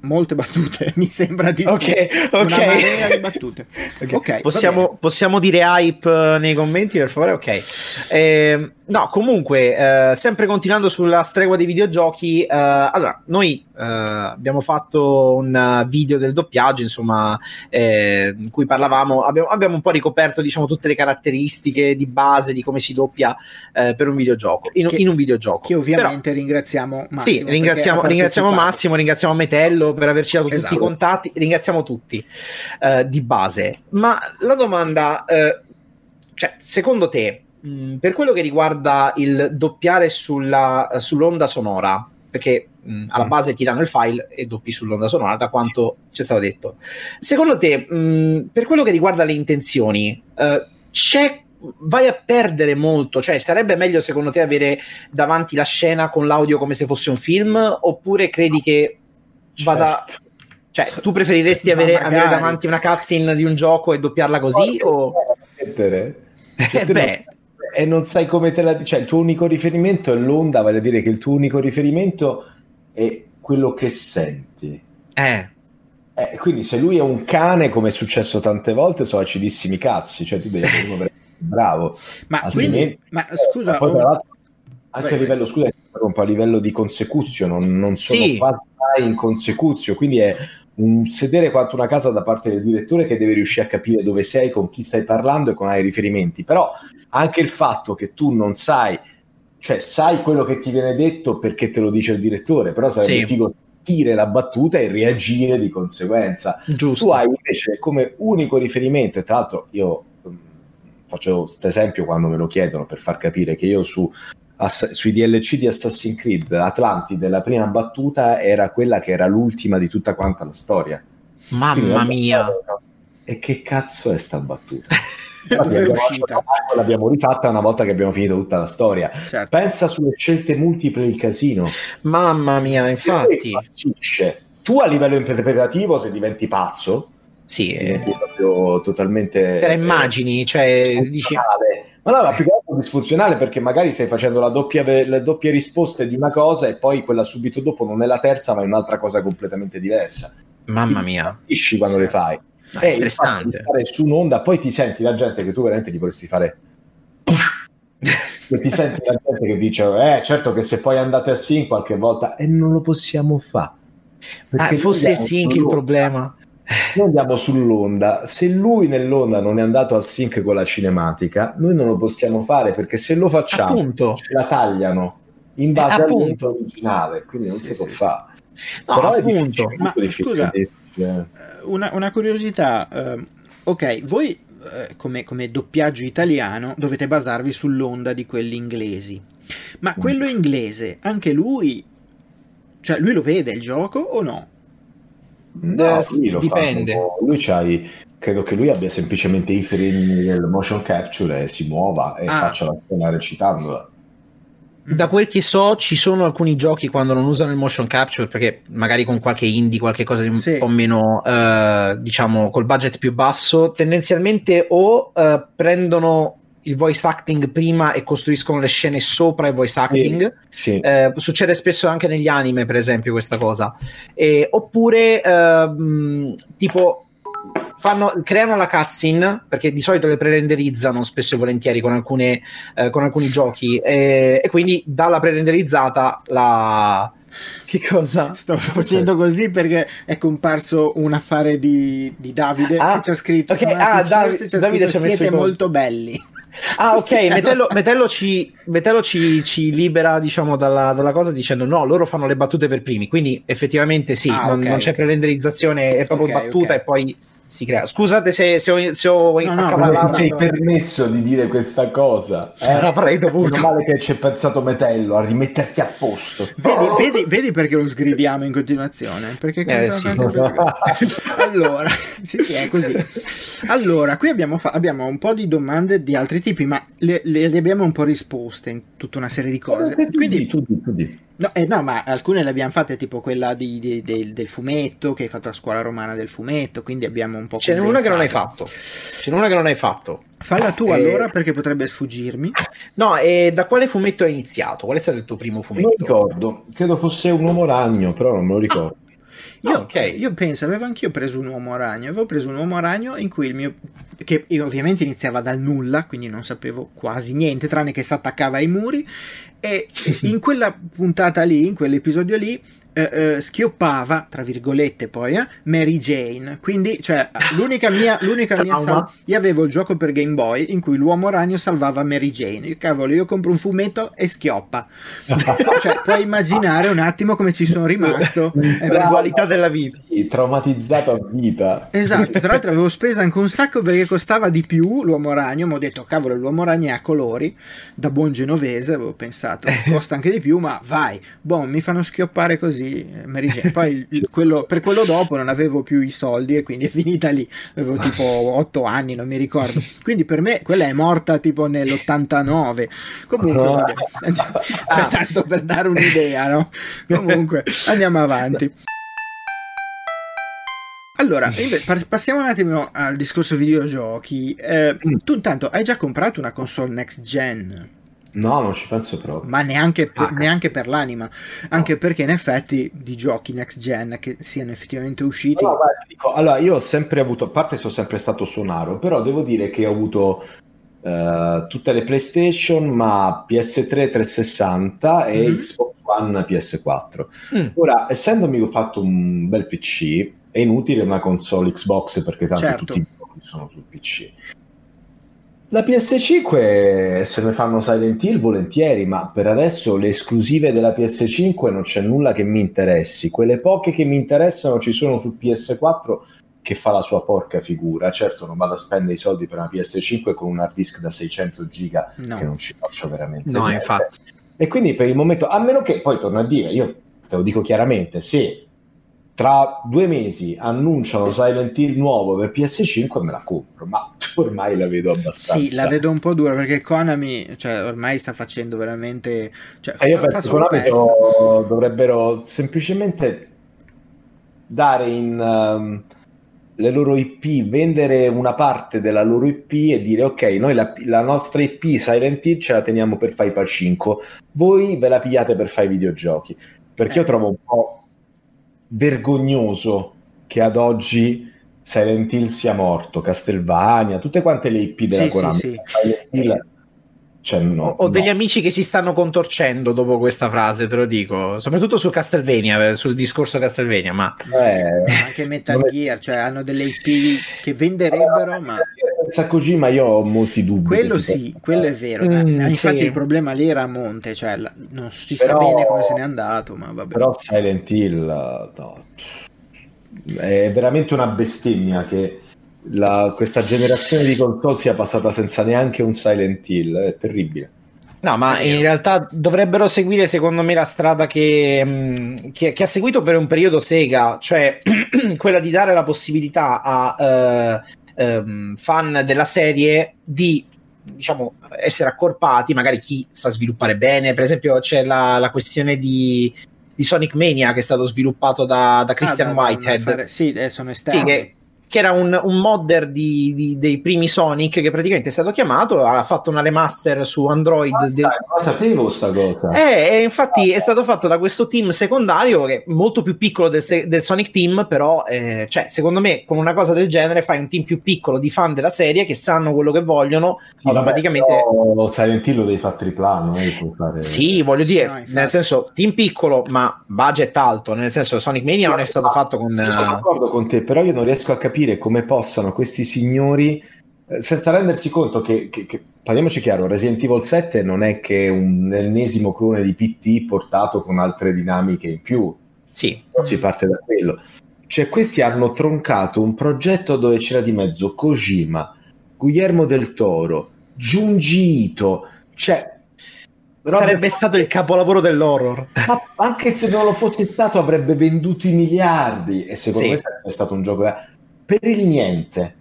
molte battute, mi sembra di okay, sì, okay. Una marea di battute. Okay. Okay, possiamo, possiamo dire hype nei commenti, per favore? Ok, eh, no, comunque, eh, sempre continuando sulla stregua dei videogiochi, eh, allora, noi eh, abbiamo fatto un video del doppiaggio, insomma, eh, in cui parlavamo, abbiamo, abbiamo un po' ricoperto, diciamo, tutte le caratteristiche di base di come si doppia eh, per un videogioco, in, che, in un videogioco. Che ovviamente però, ringraziamo Massimo. Sì, ringraziamo, ringraziamo Massimo, ringraziamo Metello, per averci dato esatto. tutti i contatti, ringraziamo tutti uh, di base. Ma la domanda, uh, cioè, secondo te, mh, per quello che riguarda il doppiare sulla, uh, sull'onda sonora, perché mh, alla base ti danno il file e doppi sull'onda sonora, da quanto c'è stato detto, secondo te, mh, per quello che riguarda le intenzioni, uh, c'è vai a perdere molto? Cioè, sarebbe meglio secondo te avere davanti la scena con l'audio come se fosse un film, oppure credi che vada, certo. cioè tu preferiresti avere, avere davanti una cutscene di un gioco e doppiarla così? O eh, beh. E non sai come te la, cioè il tuo unico riferimento è l'onda, vale a dire che il tuo unico riferimento è quello che senti. Eh. Eh, quindi se lui è un cane, come è successo tante volte, sono acidissimi cazzi, cioè tu devi essere bravo. Ma quindi, ma scusa, eh, poi, tra l'altro, anche vai, a livello vai. scusa, a livello di consecuzio non, non sono sì. quasi in consecuzio, quindi è un sedere quanto una casa da parte del direttore, che deve riuscire a capire dove sei, con chi stai parlando e con i riferimenti. Però anche il fatto che tu non sai, cioè sai quello che ti viene detto perché te lo dice il direttore, però sarebbe sì. figo dire la battuta e reagire di conseguenza. Giusto. Tu hai invece come unico riferimento, e tra l'altro io faccio questo esempio quando me lo chiedono per far capire che io su Ass- sui D L C di Assassin's Creed Atlantide, la prima battuta era quella che era l'ultima di tutta quanta la storia. Mamma mia! Battuta. E che cazzo è sta battuta? Abbiamo l'abbiamo rifatta una volta che abbiamo finito tutta la storia. Certo. Pensa sulle scelte multiple del casino. Mamma mia, infatti. Tu a livello interpretativo, se diventi pazzo, sì, diventi proprio totalmente. Te la immagini, cioè dici. Ma no, la più disfunzionale, perché magari stai facendo la doppia, la doppia risposta di una cosa e poi quella subito dopo non è la terza ma è un'altra cosa completamente diversa. Mamma mia, capisci quando sì. le fai no, è stressante fare su un'onda, poi ti senti la gente che tu veramente gli vorresti fare e ti senti la gente che dice eh certo che se poi andate a sync qualche volta e eh, non lo possiamo fare, ah, fosse il sync il problema. se andiamo sull'onda, se lui nell'onda non è andato al sync con la cinematica, noi non lo possiamo fare, perché se lo facciamo, appunto, ce la tagliano in base eh, al punto originale, quindi non sì, si sì, può sì. fare. No, però appunto, è ma scusa, una, una curiosità, eh, ok, voi eh, come, come doppiaggio italiano dovete basarvi sull'onda di quelli inglesi, ma quello inglese, anche lui, cioè lui lo vede il gioco o no? No, eh, sì, lo dipende. Lui c'hai, credo che lui abbia semplicemente i frame del motion capture e si muova e ah. faccia la scena recitandola. Da quel che so, ci sono alcuni giochi quando non usano il motion capture, perché magari con qualche indie, qualche cosa di un sì. po' meno eh, diciamo col budget più basso, tendenzialmente o eh, prendono il voice acting prima e costruiscono le scene sopra il voice acting, sì, sì. Eh, succede spesso anche negli anime, per esempio, questa cosa, e, oppure eh, tipo fanno, creano la cutscene, perché di solito le prerenderizzano spesso e volentieri con, alcune, eh, con alcuni giochi, e, e quindi dalla prerenderizzata la... Che cosa? Sto facendo così perché è comparso un affare di, di Davide ah, che ci ha scritto, okay, ah, Dav- ci ha Davide scritto ci ha siete molto belli. Ah, ok, Metello, Metello, ci, Metello ci, ci libera, diciamo, dalla, dalla cosa dicendo no, loro fanno le battute per primi, quindi effettivamente sì, ah, non, okay, non c'è okay. prerenderizzazione, è proprio okay, battuta okay. e poi si crea. Scusate se, se ho, se ho no, accavallato. No, sei permesso di dire questa cosa. Eh? L'avrei dovuto. Meno male che ci è pensato Metello a rimetterti a posto. Vedi, oh. vedi, vedi perché lo sgridiamo in continuazione? Perché eh, sì. Allora, sì, sì, è così. Allora, qui abbiamo, fa- abbiamo un po' di domande di altri tipi, ma le, le, le abbiamo un po' risposte in tutta una serie di cose. Eh, Quindi, tu di, tu di. No, eh, no, ma alcune le abbiamo fatte, tipo quella di, di, del, del fumetto, che hai fatto la scuola romana del fumetto, quindi abbiamo un po' C'è condensato. Una che non hai fatto. C'è una che non hai fatto. Falla tu eh, allora, perché potrebbe sfuggirmi. No, e da quale fumetto hai iniziato? Qual è stato il tuo primo fumetto? Non ricordo, credo fosse un uomo ragno, però non me lo ricordo. Ah. Io, ah, okay. io penso, avevo anch'io preso un uomo ragno, avevo preso un uomo ragno in cui il mio... che io ovviamente iniziava dal nulla, quindi non sapevo quasi niente, tranne che si attaccava ai muri, e in quella puntata lì, in quell'episodio lì, eh, eh, schioppava, tra virgolette poi, eh, Mary Jane, quindi cioè l'unica mia... L'unica mia sal- io avevo il gioco per Game Boy in cui l'uomo ragno salvava Mary Jane, io, cavolo, io compro un fumetto e schioppa. Cioè puoi immaginare un attimo come ci sono rimasto. È la qualità della vita. Traumatizzato a vita. Esatto, tra l'altro avevo speso anche un sacco perché costava di più l'uomo ragno, mi ho detto cavolo, l'uomo ragno è a colori, da buon genovese avevo pensato, costa anche di più, ma vai, boh, mi fanno schioppare così Mary Jane. Poi quello, per quello dopo non avevo più i soldi e quindi è finita lì, avevo tipo otto anni, non mi ricordo, quindi per me quella è morta tipo nell'ottantanove comunque, no. Vabbè, cioè, tanto per dare un'idea, no? Comunque andiamo avanti. Allora, passiamo un attimo al discorso videogiochi. Eh, tu intanto hai già comprato una console next gen? No, non ci penso proprio. Ma neanche, ah, neanche per l'anima. Anche no. Perché in effetti di giochi next gen che siano effettivamente usciti... No, guarda, dico, allora, io ho sempre avuto, a parte sono sempre stato suonaro, però devo dire che ho avuto eh, tutte le PlayStation, ma P S tre trecentosessanta e mm-hmm. Xbox One P S quattro. Mm. Ora, essendomi fatto un bel P C... È inutile una console Xbox perché tanto certo. tutti i giochi sono sul P C. La P S cinque, se ne fanno Silent Hill volentieri, ma per adesso le esclusive della P S cinque non c'è nulla che mi interessi. Quelle poche che mi interessano ci sono sul P S quattro, che fa la sua porca figura. Certo non vado a spendere i soldi per una P S cinque con un hard disk da seicento giga no. che non ci faccio veramente no, niente. Infatti. E quindi per il momento, a meno che, poi torno a dire, io te lo dico chiaramente, se tra due mesi annunciano Silent Hill nuovo per P S cinque e me la compro, ma ormai la vedo abbastanza. Sì, la vedo un po' dura perché Konami, cioè, ormai sta facendo veramente... Cioè, e io penso che dovrebbero semplicemente dare in um, le loro I P, vendere una parte della loro I P e dire ok, noi la, la nostra I P Silent Hill ce la teniamo per F I P A cinque, voi ve la pigliate per fare i videogiochi, perché eh. io trovo un po' vergognoso che ad oggi Silent Hill sia morto, Castlevania, tutte quante le I P della sì, Konami sì, sì. Silent Hill Cioè, no, ho degli no. amici che si stanno contorcendo dopo questa frase, te lo dico, soprattutto su Castlevania, sul discorso Castlevania, ma eh, anche Metal Gear, cioè hanno delle I P che venderebbero, ah, ma senza Kojima io ho molti dubbi. Quello sì, quello è vero. Mm, infatti sì. Il problema lì era a monte, cioè la... non si però... sa bene come se n'è andato, ma vabbè. Però Silent Hill no. È veramente una bestemmia che La, questa generazione di console sia passata senza neanche un Silent Hill, è terribile. No, ma in realtà dovrebbero seguire, secondo me, la strada che, che, che ha seguito per un periodo Sega, cioè quella di dare la possibilità a uh, um, fan della serie di, diciamo, essere accorpati, magari chi sa sviluppare bene. Per esempio c'è la, la questione di di Sonic Mania, che è stato sviluppato da, da Christian ah, da, Whitehead da fare... sì, eh, sono esterni. Sì, che, che era un, un modder di, di, dei primi Sonic, che praticamente è stato chiamato, ha fatto una remaster su Android. Ah, de... Non sapevo sta cosa. Eh, e infatti ah, è stato fatto da questo team secondario, che è molto più piccolo del, del Sonic Team, però eh, cioè, secondo me con una cosa del genere fai un team più piccolo di fan della serie che sanno quello che vogliono. Sì, vabbè, praticamente... Lo Silent Hill lo devi fare triplano. Non devi fare... Sì, voglio dire, no, infatti... nel senso team piccolo ma budget alto, nel senso Sonic Mania sì, non è stato fatto con... Sono d'accordo con te, però io non riesco a capire come possano questi signori, eh, senza rendersi conto che, che, che, parliamoci chiaro, Resident Evil sette non è che un ennesimo clone di P T portato con altre dinamiche in più. Sì. Non si parte da quello. Cioè, questi hanno troncato un progetto dove c'era di mezzo Kojima, Guillermo del Toro, Junji Ito, cioè... Sarebbe Rob... stato il capolavoro dell'horror. Ma anche se non lo fosse stato avrebbe venduto i miliardi, e secondo sì. me sarebbe stato un gioco... da... per il niente,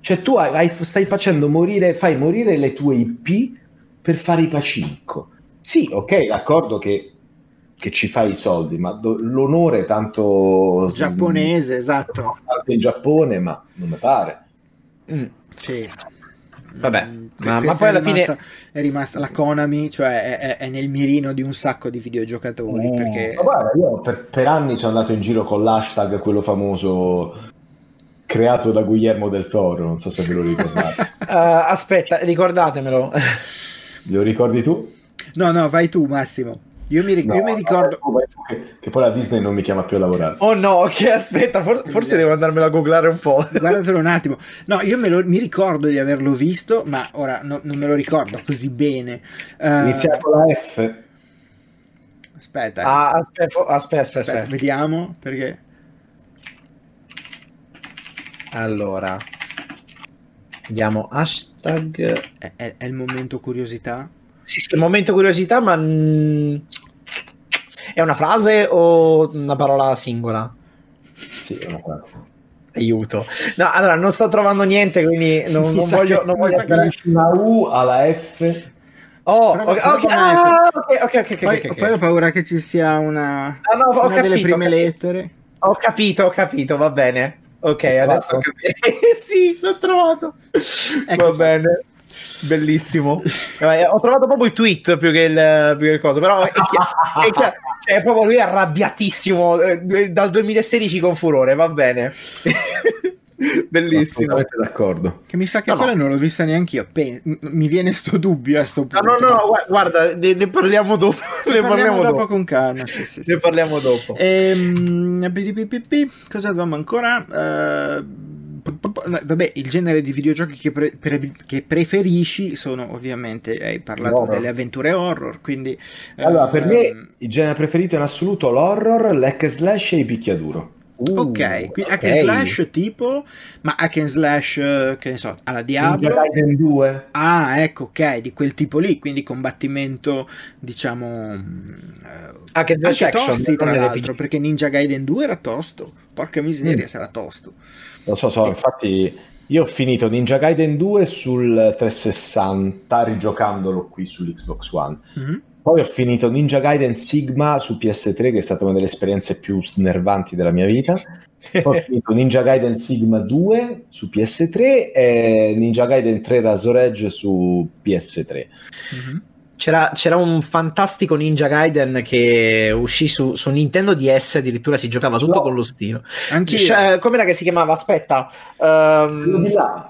cioè tu hai, hai, stai facendo morire, fai morire le tue I P per fare i pacinco. Sì, ok, d'accordo che, che ci fai i soldi, ma do, l'onore tanto giapponese, si, esatto, in Giappone, ma non mi pare. Mm. Sì. Vabbè, mm, ma, ma poi alla rimasta, fine è rimasta la Konami, cioè è, è nel mirino di un sacco di videogiocatori. Mm. Perché... Ma guarda, io per, per anni sono andato in giro con l'hashtag quello famoso creato da Guillermo del Toro, non so se ve lo ricordate. uh, aspetta, ricordatemelo. Lo ricordi tu? No, no, vai tu Massimo. Io mi, ric- no, io mi ricordo no, vai tu, vai tu, che, che poi la Disney non mi chiama più a lavorare. Oh no, ok, aspetta, for- forse devo andarmelo a googlare un po'. Guardatelo un attimo. No, io me lo, mi ricordo di averlo visto, ma ora no, non me lo ricordo così bene. Uh... Iniziamo con la F. Aspetta. Ah, aspetta, aspetta, aspetta, aspetta, aspetta. Vediamo, perché... Allora, diamo hashtag. È, è, è il momento curiosità? Sì, sì, il momento curiosità, ma mh, è una frase o una parola singola? Sì, è una frase. Aiuto. No, allora, non sto trovando niente, quindi non, non voglio... Che, non voglio che... una U alla F. Oh, okay, okay, ah, F. Okay, okay, okay, poi, okay, okay. Poi ho paura che ci sia una, ah, no, una capito, delle prime ho lettere. Ho capito, ho capito, va bene. Ok, adesso ho capito. Sì, l'ho trovato. Ecco. Va bene, bellissimo. Eh, ho trovato proprio il tweet più che il, più che il coso, però è chiaro, è chiaro, cioè, proprio lui è arrabbiatissimo eh, dal duemilasedici con furore, va bene. Bellissimo. D'accordo. Che mi sa che no, quella no. non l'ho vista neanche io. Pen- mi viene sto dubbio a sto punto. No, no, no, guarda, ne, ne parliamo dopo. Ne, ne parliamo, parliamo dopo, dopo con calma. Sì, sì, sì. Ne parliamo dopo. Ehm, cosa dovevamo ancora? Uh, vabbè, il genere di videogiochi che, pre- pre- che preferisci sono ovviamente, hai parlato l'horror. Delle avventure horror, quindi allora, uh, per me il genere preferito in assoluto l'horror, l'hack slash e i picchiaduro. Uh, ok, quindi hack and slash tipo, ma hack and slash che ne so, alla Diablo. Ninja Gaiden due. Ah, ecco, ok, di quel tipo lì, quindi combattimento, diciamo, hack and slash tosti, tra l'altro, perché Ninja Gaiden due era tosto. Porca miseria, mm. sarà tosto. Lo so, so, infatti io ho finito Ninja Gaiden due sul trecentosessanta rigiocandolo qui sull'Xbox One. Mm-hmm. Poi ho finito Ninja Gaiden Sigma su P S tre, che è stata una delle esperienze più snervanti della mia vita. Poi ho finito Ninja Gaiden Sigma due su P S tre e Ninja Gaiden tre Razor Edge su P S tre. Mm-hmm. C'era, c'era un fantastico Ninja Gaiden che uscì su, su Nintendo D S, addirittura si giocava tutto no. con lo stilo. Anche cioè, com'era che si chiamava? Aspetta. Um... Quello di là.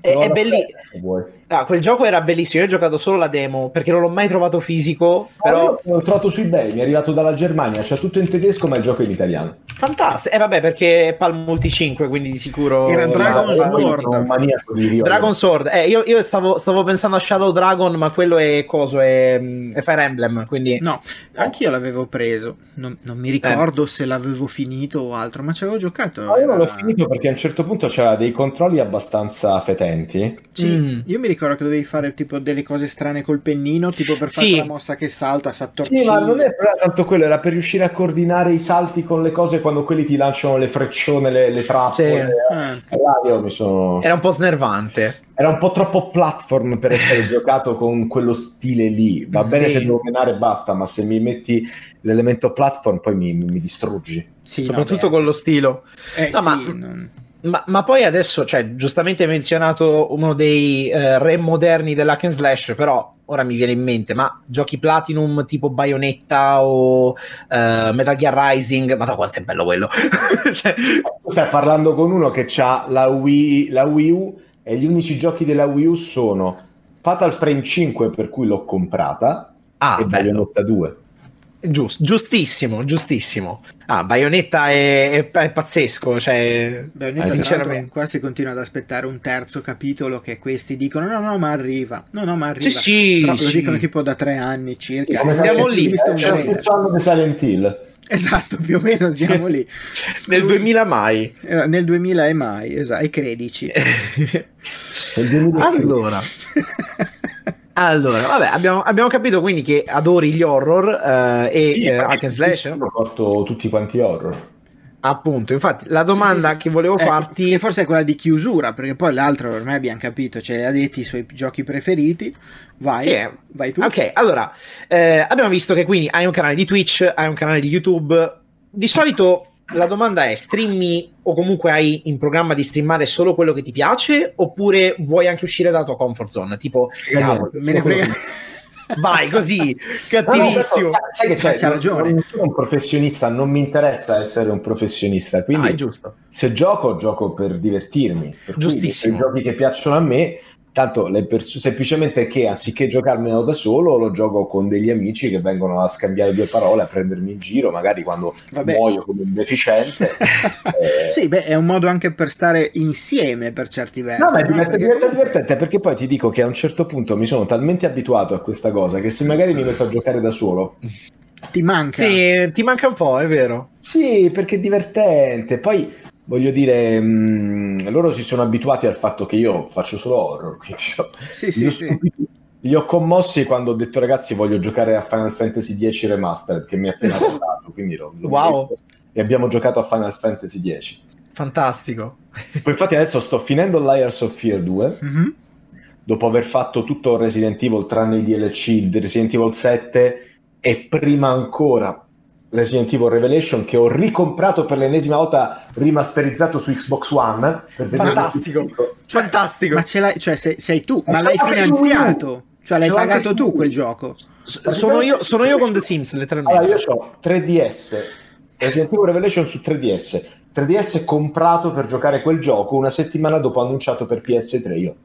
è, è bellissimo. Ah, quel gioco era bellissimo. Io ho giocato solo la demo perché non l'ho mai trovato fisico. Però oh, l'ho trovato su eBay, mi è arrivato dalla Germania, c'è tutto in tedesco ma il gioco è in italiano. Fantastico. E eh, vabbè, perché è Palm Multi cinque, quindi di sicuro era Dragon Sword. Dragon Sword. Eh, io io stavo, stavo pensando a Shadow Dragon, ma quello è coso, è, è Fire Emblem, quindi no, anch'io l'avevo preso. Non, non mi ricordo eh. se l'avevo finito o altro, ma ci avevo giocato. Ma io non l'ho finito perché a un certo punto c'era dei controlli abbastanza fetenti. Sì, mm. io mi ricordo che dovevi fare tipo delle cose strane col pennino, tipo per fare sì. la mossa che salta, s'attorciglia. Sì, ma non è tanto quello, era per riuscire a coordinare i salti con le cose quando quelli ti lanciano le freccione, le, le trappole. Sì. Eh. Là io mi sono... Era un po' snervante. Era un po' troppo platform per essere giocato con quello stile lì. Va bene sì. se devo menare basta, ma se mi metti l'elemento platform poi mi, mi distruggi. Sì, soprattutto no, con lo stilo. Eh, no, sì, ma... non... Ma, ma poi adesso, cioè, giustamente hai menzionato uno dei eh, re moderni dell'hack and slash, però ora mi viene in mente, ma giochi Platinum tipo Bayonetta o eh, Metal Gear Rising, ma da quanto è bello quello. Cioè... Stai parlando con uno che ha la Wii, la Wii U, e gli unici giochi della Wii U sono Fatal Frame cinque, per cui l'ho comprata, ah, e bello. Bayonetta due. Giusto, giustissimo, giustissimo. Ah, Bayonetta è, è, è pazzesco. Cioè, Bayonetta, sinceramente, qua si continua ad aspettare un terzo capitolo. Che questi dicono: no, no, ma arriva. No, no, ma arriva. Sì, sì, proprio sì. Lo dicono tipo da tre anni circa. Sì, come siamo lì, stiamo pensando di Silent Hill. Esatto, più o meno siamo lì. Nel duemila mai. Eh, nel duemila e mai, esatto, ai credici. Allora... Allora, vabbè, abbiamo, abbiamo capito quindi che adori gli horror eh, e sì, eh, hack and slash. Io ho portato tutti quanti horror. Appunto, infatti la domanda sì, sì, sì. che volevo eh, farti... E forse è quella di chiusura, perché poi l'altro ormai abbiamo capito, cioè ha detto i suoi giochi preferiti, vai, sì. vai tu. Ok, allora, eh, abbiamo visto che quindi hai un canale di Twitch, hai un canale di YouTube, di solito... La domanda è: streammi o comunque hai in programma di streamare solo quello che ti piace, oppure vuoi anche uscire dalla tua comfort zone? Tipo, cavolo, me ne frega. Vai così, cattivissimo. No, no, però, sai che c'è, c'è ragione. Non sono un professionista, non mi interessa essere un professionista, quindi ah, è giusto. Se gioco, gioco per divertirmi. Per Giustissimo. Cui, se giochi che piacciono a me, tanto le pers- semplicemente che anziché giocarmelo da solo lo gioco con degli amici che vengono a scambiare due parole, a prendermi in giro magari quando Vabbè. muoio come un deficiente. eh... Sì, beh, è un modo anche per stare insieme per certi versi. No, ma è divert- perché... diventa divertente, perché poi ti dico che a un certo punto mi sono talmente abituato a questa cosa che se magari mi metto a giocare da solo ti manca. Sì, ti manca un po', è vero. Sì, perché è divertente. Poi voglio dire, mh, loro si sono abituati al fatto che io faccio solo horror, quindi so, sì, sì, sì. Li ho commossi quando ho detto: ragazzi, voglio giocare a Final Fantasy dieci Remastered, che mi è appena portato, quindi lo, lo wow. e abbiamo giocato a Final Fantasy dieci. Fantastico. Poi infatti adesso sto finendo Liars of Fear due, mm-hmm. dopo aver fatto tutto Resident Evil tranne i D L C di Resident Evil sette e prima ancora Resident Evil Revelation, che ho ricomprato per l'ennesima volta rimasterizzato su Xbox One. Per fantastico, fantastico. Ma ce l'hai, cioè sei, sei tu, ma, ma l'hai finanziato, cioè l'hai pagato tu quel gioco. Sono io, sono io con The Sims, letteralmente. Allora, io ho tre D S, Resident Evil Revelation su tre D S, tre D S comprato per giocare quel gioco una settimana dopo annunciato per P S tre io.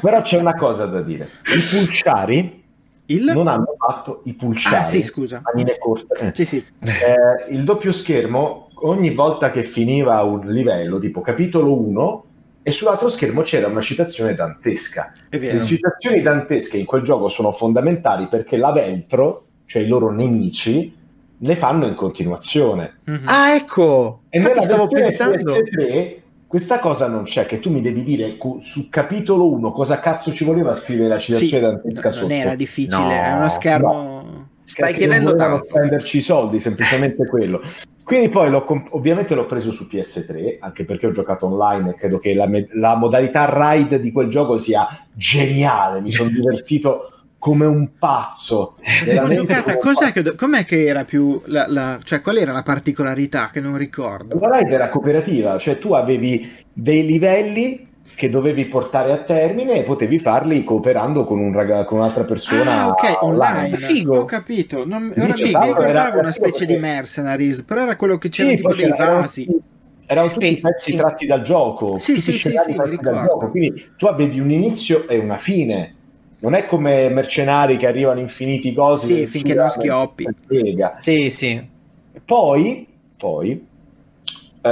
Però c'è una cosa da dire, i pulciari Il... non hanno fatto i pulciari, ah, sì, scusa. manine corte. Sì, sì. Eh, il doppio schermo, ogni volta che finiva un livello, tipo capitolo uno, e sull'altro schermo c'era una citazione dantesca. Le citazioni dantesche in quel gioco sono fondamentali perché la Veltro, cioè i loro nemici, le fanno in continuazione. Mm-hmm. Ah, ecco! E nella stavo pensando P S tre questa cosa non c'è, che tu mi devi dire cu- su capitolo uno cosa cazzo ci voleva scrivere la citazione sì, dantesca sotto. Non era difficile, no, è uno schermo... No. Stai perché chiedendo tanto. Spenderci i soldi, semplicemente quello. Quindi poi l'ho comp- ovviamente l'ho preso su P S tre, anche perché ho giocato online e credo che la, me- la modalità raid di quel gioco sia geniale, mi sono divertito... come un pazzo. L'avevo giocata, cos'è pazzo. Che, com'è che era più la, la, cioè qual era la particolarità che non ricordo? La raid era cooperativa, cioè tu avevi dei livelli che dovevi portare a termine e potevi farli cooperando con, un raga, con un'altra persona. Ah, ok, online. Figo. Ho capito. Non, ora mi ricordavo una specie perché... di mercenaries, però era quello che c'era sì, tipo dei vasi. erano tutti eh, pezzi sì. tratti dal gioco, sì, sì, sì, sì, tratti dal gioco, quindi tu avevi un inizio e una fine. Non è come Mercenari che arrivano infiniti cose, sì, finché non schioppi. Sì, sì. Poi, poi eh,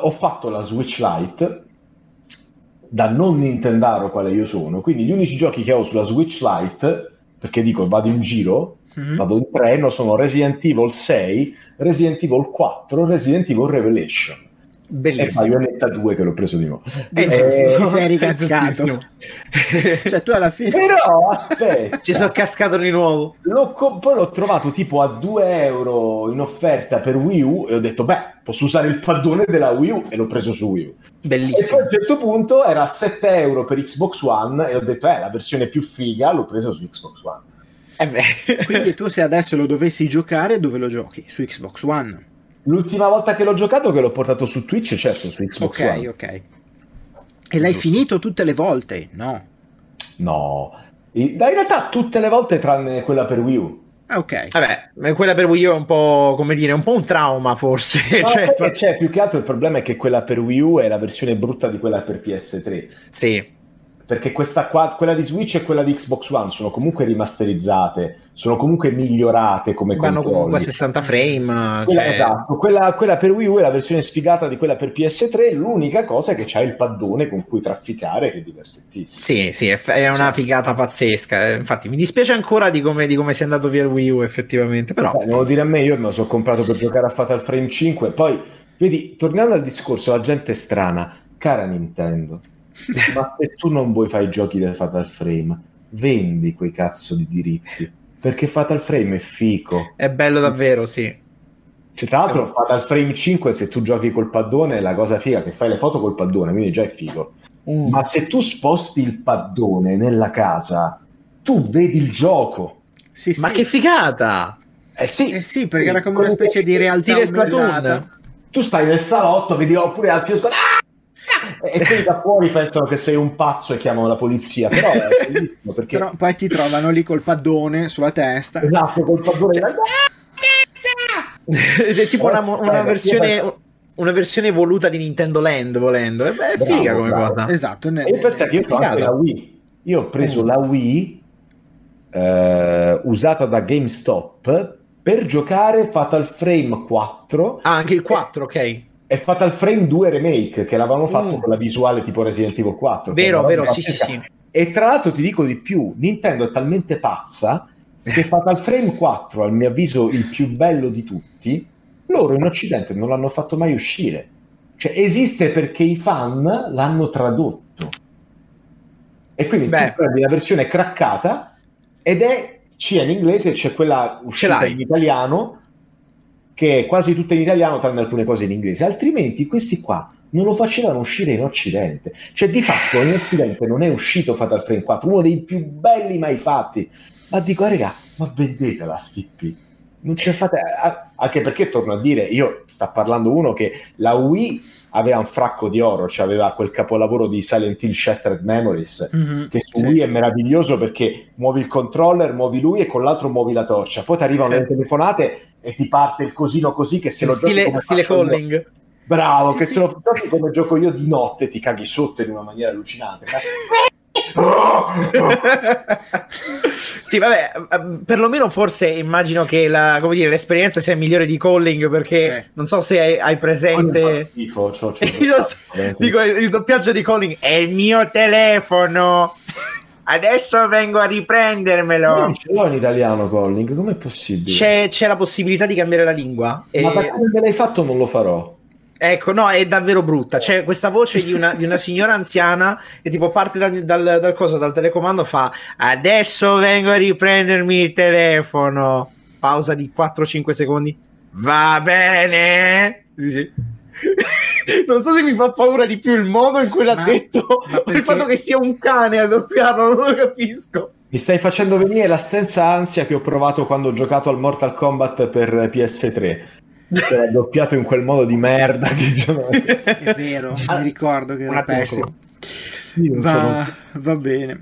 ho fatto la Switch Lite, da non nintendaro quale io sono, quindi gli unici giochi che ho sulla Switch Lite, perché dico vado in giro, mm-hmm. vado in treno, sono Resident Evil sei, Resident Evil quattro, Resident Evil Revelation. Bellissimo. E Bayonetta due che l'ho preso di nuovo. Eh, eh, ci sei ricascato. Cioè tu alla fine... Però aspetta. Ci sono cascato di nuovo. L'ho co- poi l'ho trovato tipo a due euro in offerta per Wii U e ho detto beh, posso usare il paddone della Wii U e l'ho preso su Wii U. Bellissimo. E poi a un certo punto era a sette euro per Xbox One e ho detto eh, la versione più figa l'ho presa su Xbox One. Eh beh. Quindi tu se adesso lo dovessi giocare dove lo giochi? Su Xbox One? L'ultima volta che l'ho giocato, che l'ho portato su Twitch, certo, su Xbox One. Ok, ok. E l'hai Giusto. finito tutte le volte? No. No. In realtà tutte le volte tranne quella per Wii U. Ah, ok. Vabbè, quella per Wii U è un po', come dire, un po' un trauma forse. No, cioè, perché c'è, più che altro il problema è che quella per Wii U è la versione brutta di quella per P S tre. Sì. Perché questa qua, quella di Switch e quella di Xbox One sono comunque rimasterizzate, sono comunque migliorate come controlli. Vanno comunque a sessanta frame. Quella, cioè... esatto, quella, quella per Wii U è la versione sfigata di quella per P S tre, l'unica cosa è che c'ha il paddone con cui trafficare, che è divertentissimo. Sì, sì, è, è una figata pazzesca. Infatti mi dispiace ancora di come, di come sia andato via il Wii U effettivamente, però... Beh, non lo dire a me, io me lo sono comprato per giocare a Fatal Frame cinque, poi, vedi, tornando al discorso, la gente è strana, cara Nintendo... Ma se tu non vuoi fare i giochi del Fatal Frame, vendi quei cazzo di diritti, perché Fatal Frame è fico, è bello davvero, sì. Cioè, tra l'altro Fatal Frame cinque, se tu giochi col paddone è la cosa figa, che fai le foto col paddone, quindi già è figo. mm. Ma se tu sposti il paddone nella casa tu vedi il gioco. Sì, ma sì. Che figata. Eh sì, eh sì, perché era come una specie di realtà aumentata. Tu stai nel salotto, vedi, oppure alzi lo sguardo, ah! E quelli da fuori pensano che sei un pazzo e chiamano la polizia, però è bellissimo perché... Però poi ti trovano lì col paddone sulla testa. Esatto, col paddone. Ed è tipo oh, una, una versione io... una versione evoluta di Nintendo Land, volendo. Beh, è bravo, figa come bravo. cosa. Esatto. Ne... Io penso che io ho anche la Wii. Io ho preso mm. la Wii eh, usata da GameStop per giocare Fatal Frame quattro. Ah, anche il quattro, ok. È Fatal Frame due Remake, che l'avevano fatto mm. con la visuale tipo Resident Evil quattro. Vero, vero, sì, sì, sì. E tra l'altro ti dico di più, Nintendo è talmente pazza che Fatal Frame quattro, al mio avviso il più bello di tutti, loro in Occidente non l'hanno fatto mai uscire. Cioè esiste perché i fan l'hanno tradotto. E quindi Beh. tu prendi la versione craccata ed è, c'è in inglese, c'è quella uscita in italiano, che è quasi tutta in italiano tranne alcune cose in inglese, altrimenti questi qua non lo facevano uscire in Occidente. Cioè di fatto in Occidente non è uscito Fatal Frame quattro, uno dei più belli mai fatti, ma dico, raga, ma vendetela sti pi, non ce la fate. Anche perché torno a dire, io sta parlando uno che la Wii aveva un fracco di oro, cioè aveva quel capolavoro di Silent Hill Shattered Memories, mm-hmm, che su sì. Wii è meraviglioso perché muovi il controller, muovi lui e con l'altro muovi la torcia, poi ti arrivano eh. le telefonate e ti parte il cosino così che se lo stile, giochi come stile Calling io. Bravo, sì, che sì. se lo giochi come gioco io di notte ti caghi sotto in una maniera allucinante. Sì, vabbè, perlomeno forse immagino che la, come dire, l'esperienza sia migliore di Calling, perché sì. non so se hai, hai presente schifo, c'ho, c'ho so, dico, il doppiaggio di Calling è il mio telefono. Adesso vengo a riprendermelo. Non ce l'ho in italiano, Calling. Com'è possibile? C'è, c'è la possibilità di cambiare la lingua. E... Ma da come l'hai fatto non lo farò. Ecco, no, è davvero brutta. C'è questa voce di una, di una signora anziana che tipo parte dal, dal, dal coso, dal telecomando, fa adesso vengo a riprendermi il telefono. Pausa di quattro cinque secondi. Va bene? Dici... Non so se mi fa paura di più il modo in cui l'ha ma, detto, ma perché... il fatto che sia un cane a doppiarlo, non lo capisco. Mi stai facendo venire la stessa ansia che ho provato quando ho giocato al Mortal Kombat per P S tre, che era doppiato in quel modo di merda che... È vero, mi ricordo che era pessimo. Va, va bene.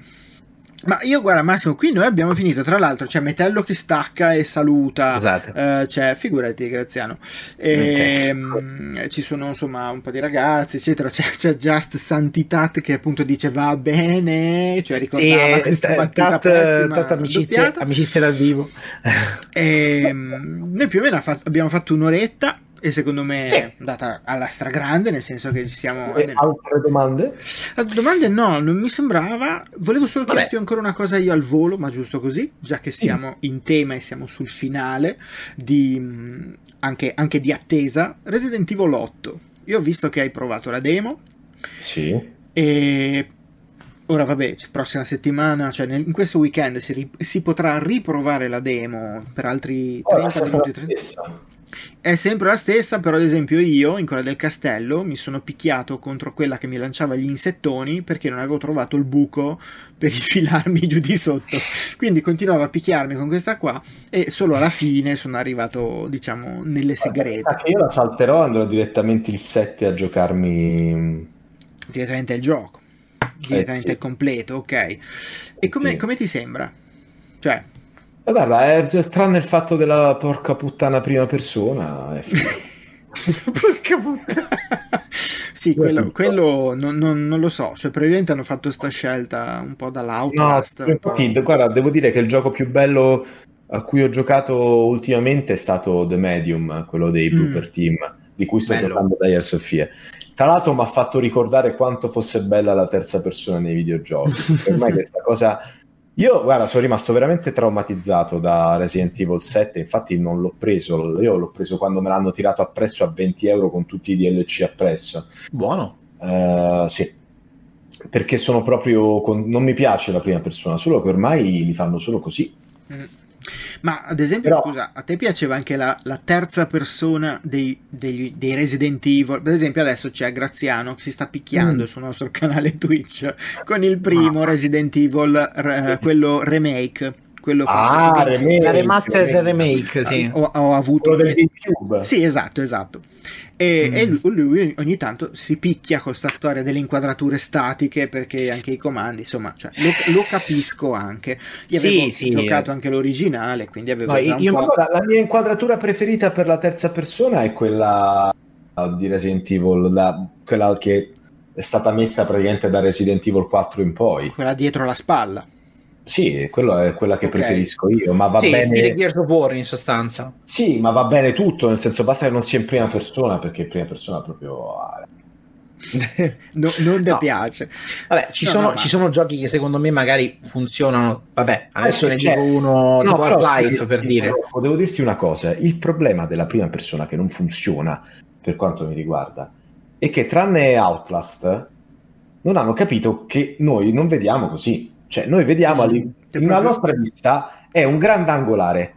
Ma io, guarda Massimo, qui noi abbiamo finito, tra l'altro c'è Metello che stacca e saluta, esatto. eh, cioè, figurati Graziano, e, okay. mh, ci sono insomma un po' di ragazzi eccetera, c'è, c'è Just Santitat che appunto dice va bene, cioè ricordava sì, questa partita pessima, amicizia, amicizia dal vivo. E, mh, noi più o meno fatto, abbiamo fatto un'oretta e secondo me sì. è andata alla stragrande, nel senso che ci siamo... E altre domande? Domande no, non mi sembrava. Volevo solo Vabbè. chiederti ancora una cosa io al volo, ma giusto così, già che siamo mm. in tema e siamo sul finale di anche, anche di attesa. Resident Evil otto, io ho visto che hai provato la demo. Sì. E... Ora vabbè, prossima settimana, cioè nel, in questo weekend si, ri, si potrà riprovare la demo per altri trenta minuti, trenta. È sempre la stessa, però ad esempio io in quella del castello mi sono picchiato contro quella che mi lanciava gli insettoni perché non avevo trovato il buco per infilarmi giù di sotto, quindi continuavo a picchiarmi con questa qua e solo alla fine sono arrivato diciamo nelle segrete. Io la salterò, andrò direttamente il sette a giocarmi direttamente il gioco direttamente eh, sì. il completo, ok. E come, come ti sembra? Cioè guarda, è strano il fatto della porca puttana prima persona. Porca puttana. Sì, quello, quello non, non, non lo so, cioè probabilmente hanno fatto sta scelta un po' dall'Outlast. No, un infatti, po'... Guarda, devo dire che il gioco più bello a cui ho giocato ultimamente è stato The Medium, quello dei mm. Blooper Team, di cui sto bello. giocando da Liars of Fear. Tra l'altro mi ha fatto ricordare quanto fosse bella la terza persona nei videogiochi. Per me questa cosa... Io, guarda, sono rimasto veramente traumatizzato da Resident Evil sette, infatti non l'ho preso, io l'ho preso quando me l'hanno tirato appresso a venti euro con tutti i D L C appresso. Buono. Uh, sì, perché sono proprio... Con... Non mi piace la prima persona, solo che ormai li fanno solo così. Mm. Ma ad esempio, però... scusa, a te piaceva anche la, la terza persona dei, dei, dei Resident Evil? Per esempio adesso c'è Graziano che si sta picchiando mm. sul nostro canale Twitch con il primo ah. Resident Evil, re, quello remake, quello ah, fatto remake, la remaster del remake, sì. Ho, ho avuto quello del GameCube. Sì, esatto, esatto. E, mm. e lui, lui ogni tanto si picchia con sta storia delle inquadrature statiche perché anche i comandi, insomma, cioè, lo, lo capisco anche. Io sì, avevo sì, giocato eh. anche l'originale, quindi avevo no, già io, un po'... Allora, la mia inquadratura preferita per la terza persona è quella di Resident Evil, la, quella che è stata messa praticamente da Resident Evil quattro in poi. Quella dietro la spalla. Sì, quello è quella che okay. preferisco io, ma va sì, bene. Stile Gears of War in sostanza. Sì, ma va bene tutto, nel senso basta che non sia in prima persona, perché in prima persona proprio no, non ti no. piace. Vabbè, ci no, sono no, ci sono giochi che secondo me magari funzionano. Vabbè, adesso ne dico uno no, Half-Life per dire. Devo dirti una cosa, il problema della prima persona che non funziona per quanto mi riguarda è che tranne Outlast non hanno capito che noi non vediamo così. Cioè noi vediamo mm, la nostra vista è un grandangolare,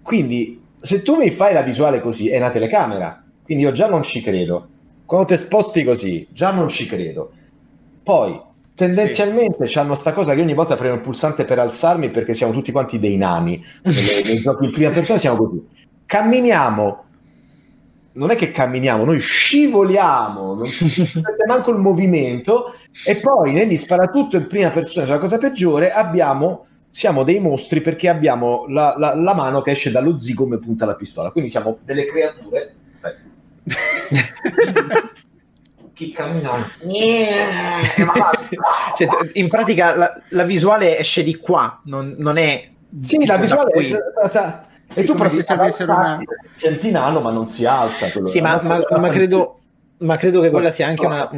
quindi se tu mi fai la visuale così è una telecamera, quindi io già non ci credo, quando te sposti così già non ci credo, poi tendenzialmente sì. c'hanno sta cosa che ogni volta premo il pulsante per alzarmi perché siamo tutti quanti dei nani nei giochi in prima persona, siamo così, camminiamo, non è che camminiamo, noi scivoliamo, non c'è manco il movimento, e poi negli sparatutto in prima persona, cioè la cosa peggiore, abbiamo, siamo dei mostri perché abbiamo la, la, la mano che esce dallo zigomo e punta la pistola, quindi siamo delle creature che camminano cioè, in pratica la, la visuale esce di qua, non, non è sì, la visuale qui. È e sì, tu proprio se avessero una centinano ma non si alza quello sì ma, ma, ma credo ma credo che quella sia anche una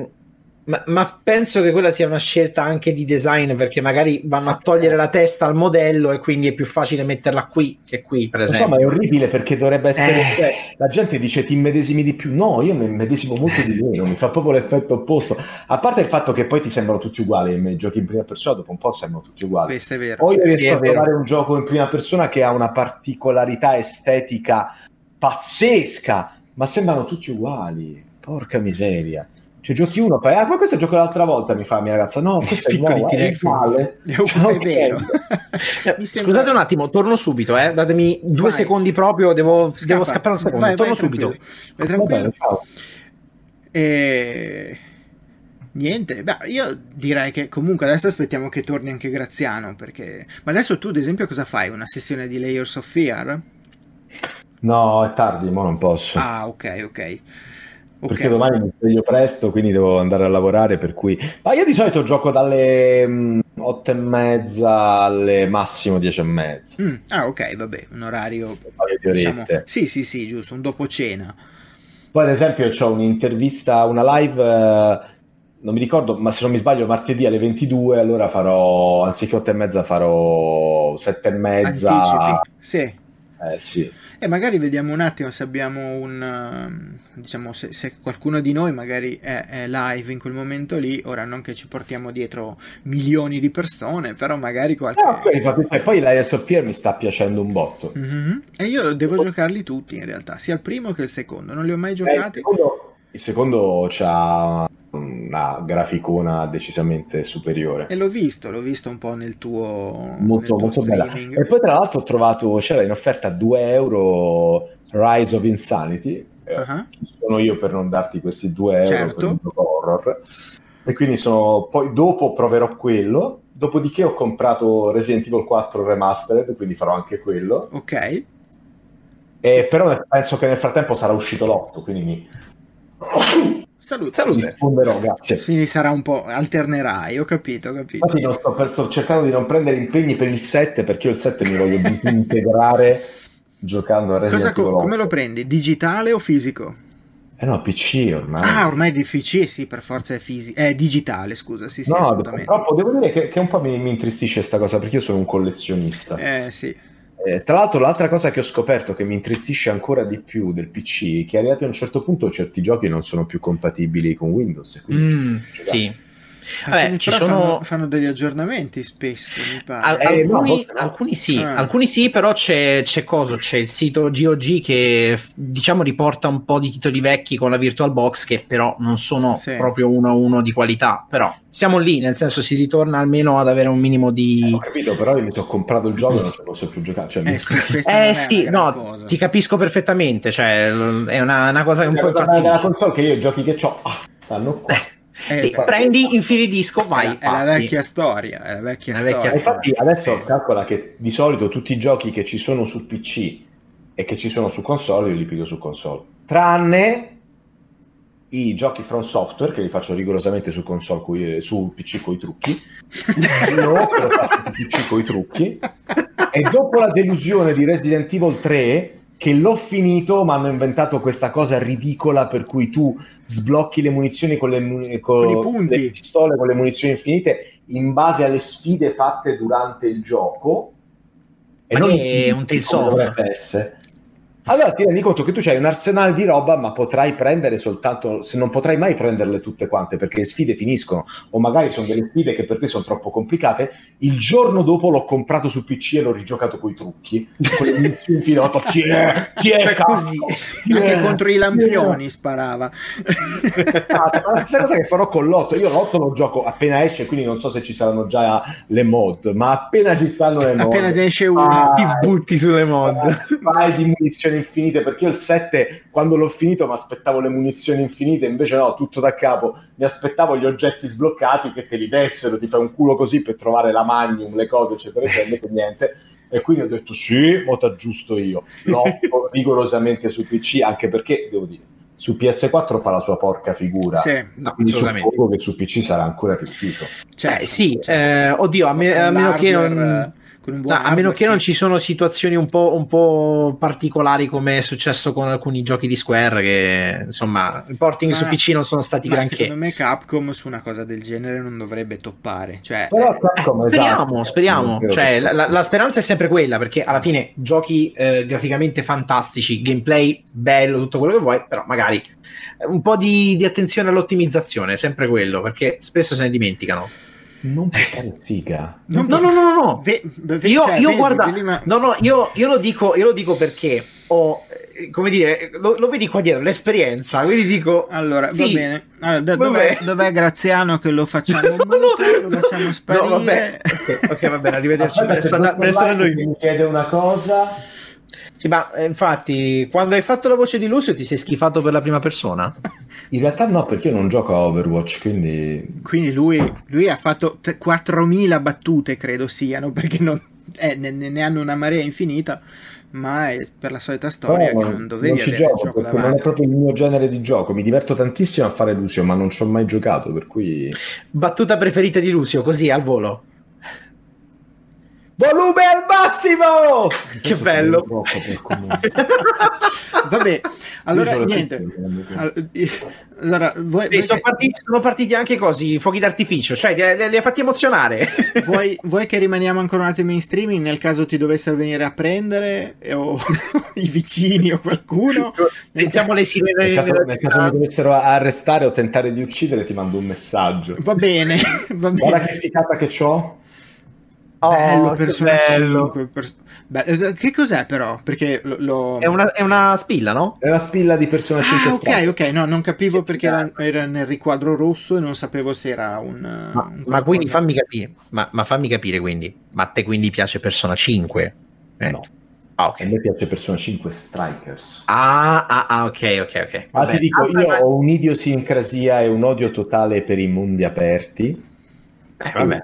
ma, ma penso che quella sia una scelta anche di design, perché magari vanno a togliere la testa al modello e quindi è più facile metterla qui che qui, per esempio. Insomma è orribile perché dovrebbe essere eh. la gente dice ti immedesimi di più, no, io mi immedesimo molto di meno, mi fa proprio l'effetto opposto, a parte il fatto che poi ti sembrano tutti uguali i giochi in prima persona, dopo un po' sembrano tutti uguali. Questo è vero. Poi riesco sì, a trovare vero. un gioco in prima persona che ha una particolarità estetica pazzesca, ma sembrano tutti uguali, porca miseria. Cioè giochi uno, fai, ah, ma questo gioco l'altra volta, mi fa mia ragazza, no, questo è nuovo, è uguale. È vero. Scusate un attimo, torno subito, eh, datemi due vai. secondi proprio, devo, Scappa. devo scappare un secondo, vai, torno vai, subito. Tranquillo. Vai tranquillo. Vabbè, ciao. E... Niente, beh, io direi che comunque adesso aspettiamo che torni anche Graziano, perché... Ma adesso tu, ad esempio, cosa fai? Una sessione di Layers of Fear? No, è tardi, mo non posso. Ah, ok, ok. Perché okay. Domani mi sveglio presto, quindi devo andare a lavorare, per cui... Ma io di solito gioco dalle otto e mezza alle massimo dieci e mezza. Mm, ah, ok, vabbè, un orario... Diciamo... Sì, sì, sì, giusto, un dopo cena. Poi, ad esempio, c'ho un'intervista, una live, eh, non mi ricordo, ma se non mi sbaglio martedì alle ventidue, allora farò, anziché otto e mezza, farò sette e mezza. Anticipi, sì. Eh, sì. E magari vediamo un attimo se abbiamo un, diciamo, se, se qualcuno di noi magari è, è live in quel momento lì. Ora non che ci portiamo dietro milioni di persone, però magari qualche... No, poi, e poi Liars of Fear mi sta piacendo un botto. Mm-hmm. E io devo oh. giocarli tutti in realtà, sia il primo che il secondo, non li ho mai giocati. Eh, il secondo, il secondo c'ha una graficona decisamente superiore. E l'ho visto, l'ho visto un po' nel tuo, molto, nel tuo molto streaming. Bella. E poi tra l'altro ho trovato, c'era in offerta a due euro Rise of Insanity. Uh-huh. Sono io per non darti questi due euro, certo, per un gioco horror. E quindi sono, poi dopo proverò quello. Dopodiché ho comprato Resident Evil quattro Remastered, quindi farò anche quello. Ok. E però penso che nel frattempo sarà uscito l'otto, quindi mi... Salute, salute. Risponderò, grazie. Sì, sarà un po', alternerai, ho capito, ho capito. Infatti non sto, per, sto cercando di non prendere impegni per il sette, perché io il sette mi voglio integrare giocando a Resident Evil. Come lo prendi? Digitale o fisico? Eh no, P C ormai. Ah, ormai di P C, sì, per forza è fisico. È eh, digitale, scusa, sì, sì, no, assolutamente. Purtroppo devo dire che, che un po' mi, mi intristisce sta cosa, perché io sono un collezionista. Eh, sì. Eh, tra l'altro l'altra cosa che ho scoperto che mi intristisce ancora di più del P C, che arrivati a un certo punto certi giochi non sono più compatibili con Windows, e quindi mm, sì. Vabbè, ci sono... fanno, fanno degli aggiornamenti spesso, mi pare. Al- eh, alcuni, no, no. alcuni sì, ah. alcuni sì, però c'è, c'è cosa? C'è il sito G O G che diciamo riporta un po' di titoli vecchi con la VirtualBox, che però non sono sì. proprio uno a uno di qualità. Però siamo lì, nel senso si ritorna almeno ad avere un minimo di... Eh, ho capito, però io mi sono comprato il gioco e non ce lo posso più giocare. Cioè, eh sì, eh, sì no, cosa. Ti capisco perfettamente, cioè è una, una cosa che un po' impazzisce. La console che io giochi che c'ho, ah, stanno qua. Eh. Eh, sì, prendi, infili disco, vai. È la vecchia storia, è la vecchia, è la vecchia storia. Infatti adesso eh. calcola che di solito tutti i giochi che ci sono su P C e che ci sono su console io li piglio su console, tranne i giochi From Software che li faccio rigorosamente su console coi, su P C coi trucchi. No, però faccio su P C coi trucchi. E dopo la delusione di Resident Evil tre, che l'ho finito, ma hanno inventato questa cosa ridicola per cui tu sblocchi le munizioni con le, mun- con con le pistole, con le munizioni infinite, in base alle sfide fatte durante il gioco. E ma non è un Tales of. Allora ti rendi conto che tu c'hai un arsenale di roba, ma potrai prendere soltanto, se non potrai mai prenderle tutte quante, perché le sfide finiscono, o magari sono delle sfide che per te sono troppo complicate. Il giorno dopo l'ho comprato su P C e l'ho rigiocato coi trucchi, con le munizioni infinite, chi è, chi è, così anche contro i lampioni sparava. Ah, ma la stessa cosa che farò con l'otto. Io l'otto lo gioco appena esce, quindi non so se ci saranno già le mod, ma appena ci stanno le mod, appena ne esce uno, vai, ti butti sulle mod, vai di munizioni infinite, perché io il sette quando l'ho finito mi aspettavo le munizioni infinite, invece no, tutto da capo, mi aspettavo gli oggetti sbloccati che te li dessero, ti fai un culo così per trovare la magnum, le cose eccetera eccetera, niente. E quindi ho detto sì, mo t'aggiusto io, no, rigorosamente su P C, anche perché devo dire su P S quattro fa la sua porca figura. Sì, no, quindi suppongo che su P C sarà ancora più figo. Cioè, eh, sì, cioè, eh, oddio, a, me, a meno che non... No, hardware, a meno che sì. non ci sono situazioni un po', un po' particolari, come è successo con alcuni giochi di Square, che insomma il porting ma, su P C non sono stati granché. Secondo me Capcom su una cosa del genere non dovrebbe toppare, cioè, però, eh, Capcom, speriamo, esatto. speriamo. Cioè, la, la speranza è sempre quella, perché alla fine giochi eh, graficamente fantastici, gameplay bello, tutto quello che vuoi, però magari un po' di, di attenzione all'ottimizzazione, sempre quello, perché spesso se ne dimenticano. Non portare figa. Non no, no, no, no, no. Ve, ve, io, cioè, io vedi, guarda, vedi, ma... no, no, io, io lo dico, io lo dico perché ho, come dire, lo, lo vedi qua dietro, l'esperienza, quindi dico... Allora, sì, va bene. Allora, da, dov'è, dov'è Graziano che lo facciamo no, molto, no, lo facciamo sparire? No, vabbè. Okay, ok, va bene, arrivederci. Vabbè, per stare, per stare noi. Mi chiede una cosa... Sì, ma infatti quando hai fatto la voce di Lucio ti sei schifato per la prima persona? In realtà no, perché io non gioco a Overwatch, quindi quindi lui, lui ha fatto t- quattromila battute, credo siano, perché non, eh, ne, ne hanno una marea infinita, ma è per la solita storia, no, che non dovevi non avere gioco, il gioco davanti. Non è proprio il mio genere di gioco, mi diverto tantissimo a fare Lucio, ma non ci ho mai giocato, per cui... Battuta preferita di Lucio, così al volo? Volume al massimo! Che bello! Vabbè, allora niente. Allora, voi, voi sono, che... partiti, sono partiti anche così, fuochi d'artificio, cioè li, li ha fatti emozionare. Vuoi, vuoi che rimaniamo ancora un attimo in streaming nel caso ti dovessero venire a prendere o i vicini o qualcuno? Sentiamo le sirene. Nel caso, nel caso mi dovessero arrestare o tentare di uccidere ti mando un messaggio. Va bene, va bene. Guarda che ficata che c'ho. Oh, bello, Persona cinque, pers- bello. Che cos'è però? Perché lo, lo... È, una, è una spilla, no? È una spilla di Persona cinque. Ah, Strikers. Ok, ok, no, non capivo c'è perché era, era nel riquadro rosso e non sapevo se era un... Ma, un ma quindi fammi capire, ma, ma fammi capire quindi, ma a te quindi piace Persona cinque? Eh. No. Ah, okay. A me piace Persona cinque Strikers. Ah, ah, ah ok, ok, ok. Ma vabbè, ti dico, ah, io ma... ho un'idiosincrasia e un odio totale per i mondi aperti. Eh, vabbè.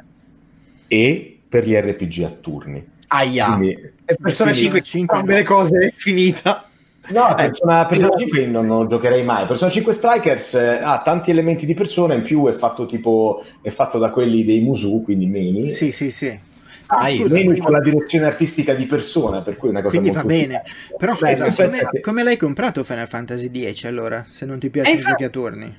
E... per gli R P G a turni. Aia. Quindi, e Persona cinque, cinque le cose finita. No, Persona, eh, Persona cinque non, non giocherei mai. Persona cinque Strikers eh, ha tanti elementi di Persona in più, è fatto tipo è fatto da quelli dei Musou, quindi meni. Sì, sì, sì. Ah, scusa, meni prima... con la direzione artistica di Persona, per cui è una cosa quindi molto va bene. Sicura. Però beh, scusa, come, che... come l'hai comprato Final Fantasy dieci allora, se non ti piace eh, i giochi a turni?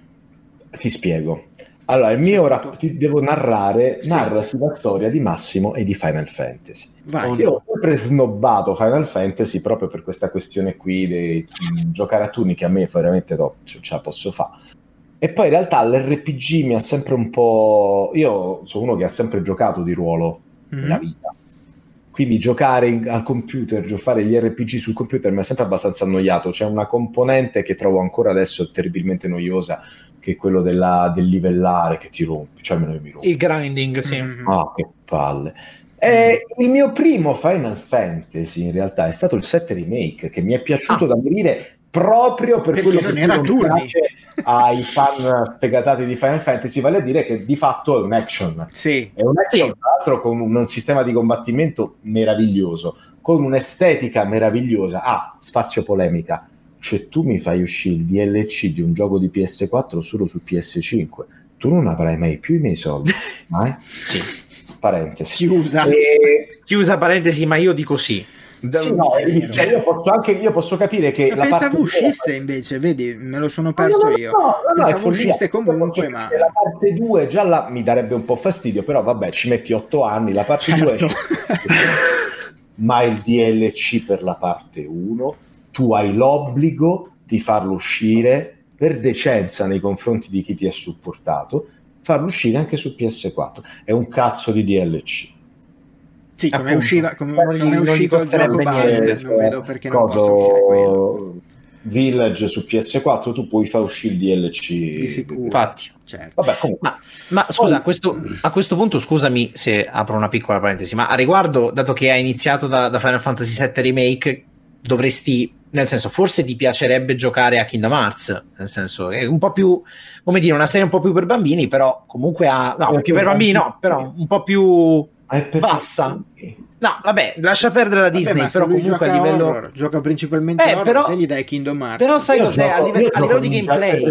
Ti spiego. Allora, il mio rap- ti devo narrare, sì. narrasi la storia di Massimo e di Final Fantasy. Vai. Io ho sempre snobbato Final Fantasy proprio per questa questione qui di giocare a turni, che a me veramente no, ce la posso fare. E poi in realtà l'R P G mi ha sempre un po'... Io sono uno che ha sempre giocato di ruolo mm-hmm. nella vita. Quindi giocare in, al computer, fare gli R P G sul computer mi ha sempre abbastanza annoiato. C'è una componente che trovo ancora adesso terribilmente noiosa, che è quello della, del livellare che ti rompi, cioè meno che mi rompi. Il grinding, sì. Ah, che palle. E il mio primo Final Fantasy in realtà è stato il sette Remake, che mi è piaciuto ah. da morire proprio per perché quello non che era non turni. Piace ai fan sfegatati di Final Fantasy, vale a dire che di fatto è un action. Sì. È un action, tra l'altro, con un sistema di combattimento meraviglioso, con un'estetica meravigliosa. Ah, spazio polemica. Cioè tu mi fai uscire il D L C di un gioco di P S quattro solo su P S cinque, tu non avrai mai più i miei soldi, eh? Sì. Parentesi chiusa. E... chiusa parentesi, ma io dico sì, sì no, cioè io posso anche io posso capire che la pensavo parte uscisse due... invece vedi me lo sono perso no, no, io no, no, pensavo no, uscisse comunque ma la parte due già la... mi darebbe un po' fastidio, però vabbè ci metti otto anni la parte certo. due ci... ma il D L C per la parte uno tu hai l'obbligo di farlo uscire per decenza nei confronti di chi ti ha supportato, farlo uscire anche su P S quattro. È un cazzo di D L C. Sì, come usciva, come, come è uscito il gioco base, non vedo perché non possa uscire quello. Village su P S quattro tu puoi far uscire il D L C di sicuro. Infatti, certo. Vabbè, comunque. Ma, ma scusa, a questo, a questo punto scusami se apro una piccola parentesi, ma a riguardo, dato che hai iniziato da, da Final Fantasy sette Remake, dovresti, nel senso, forse ti piacerebbe giocare a Kingdom Hearts, nel senso è un po' più, come dire, una serie un po' più per bambini, però comunque ha no, perché per bambini no, però un po' più bassa. No, vabbè, lascia perdere la Disney, vabbè, però comunque a livello horror, gioca principalmente eh, horror, però, se gli dai Kingdom Hearts. Però sai cos'è a livello, a livello di gameplay.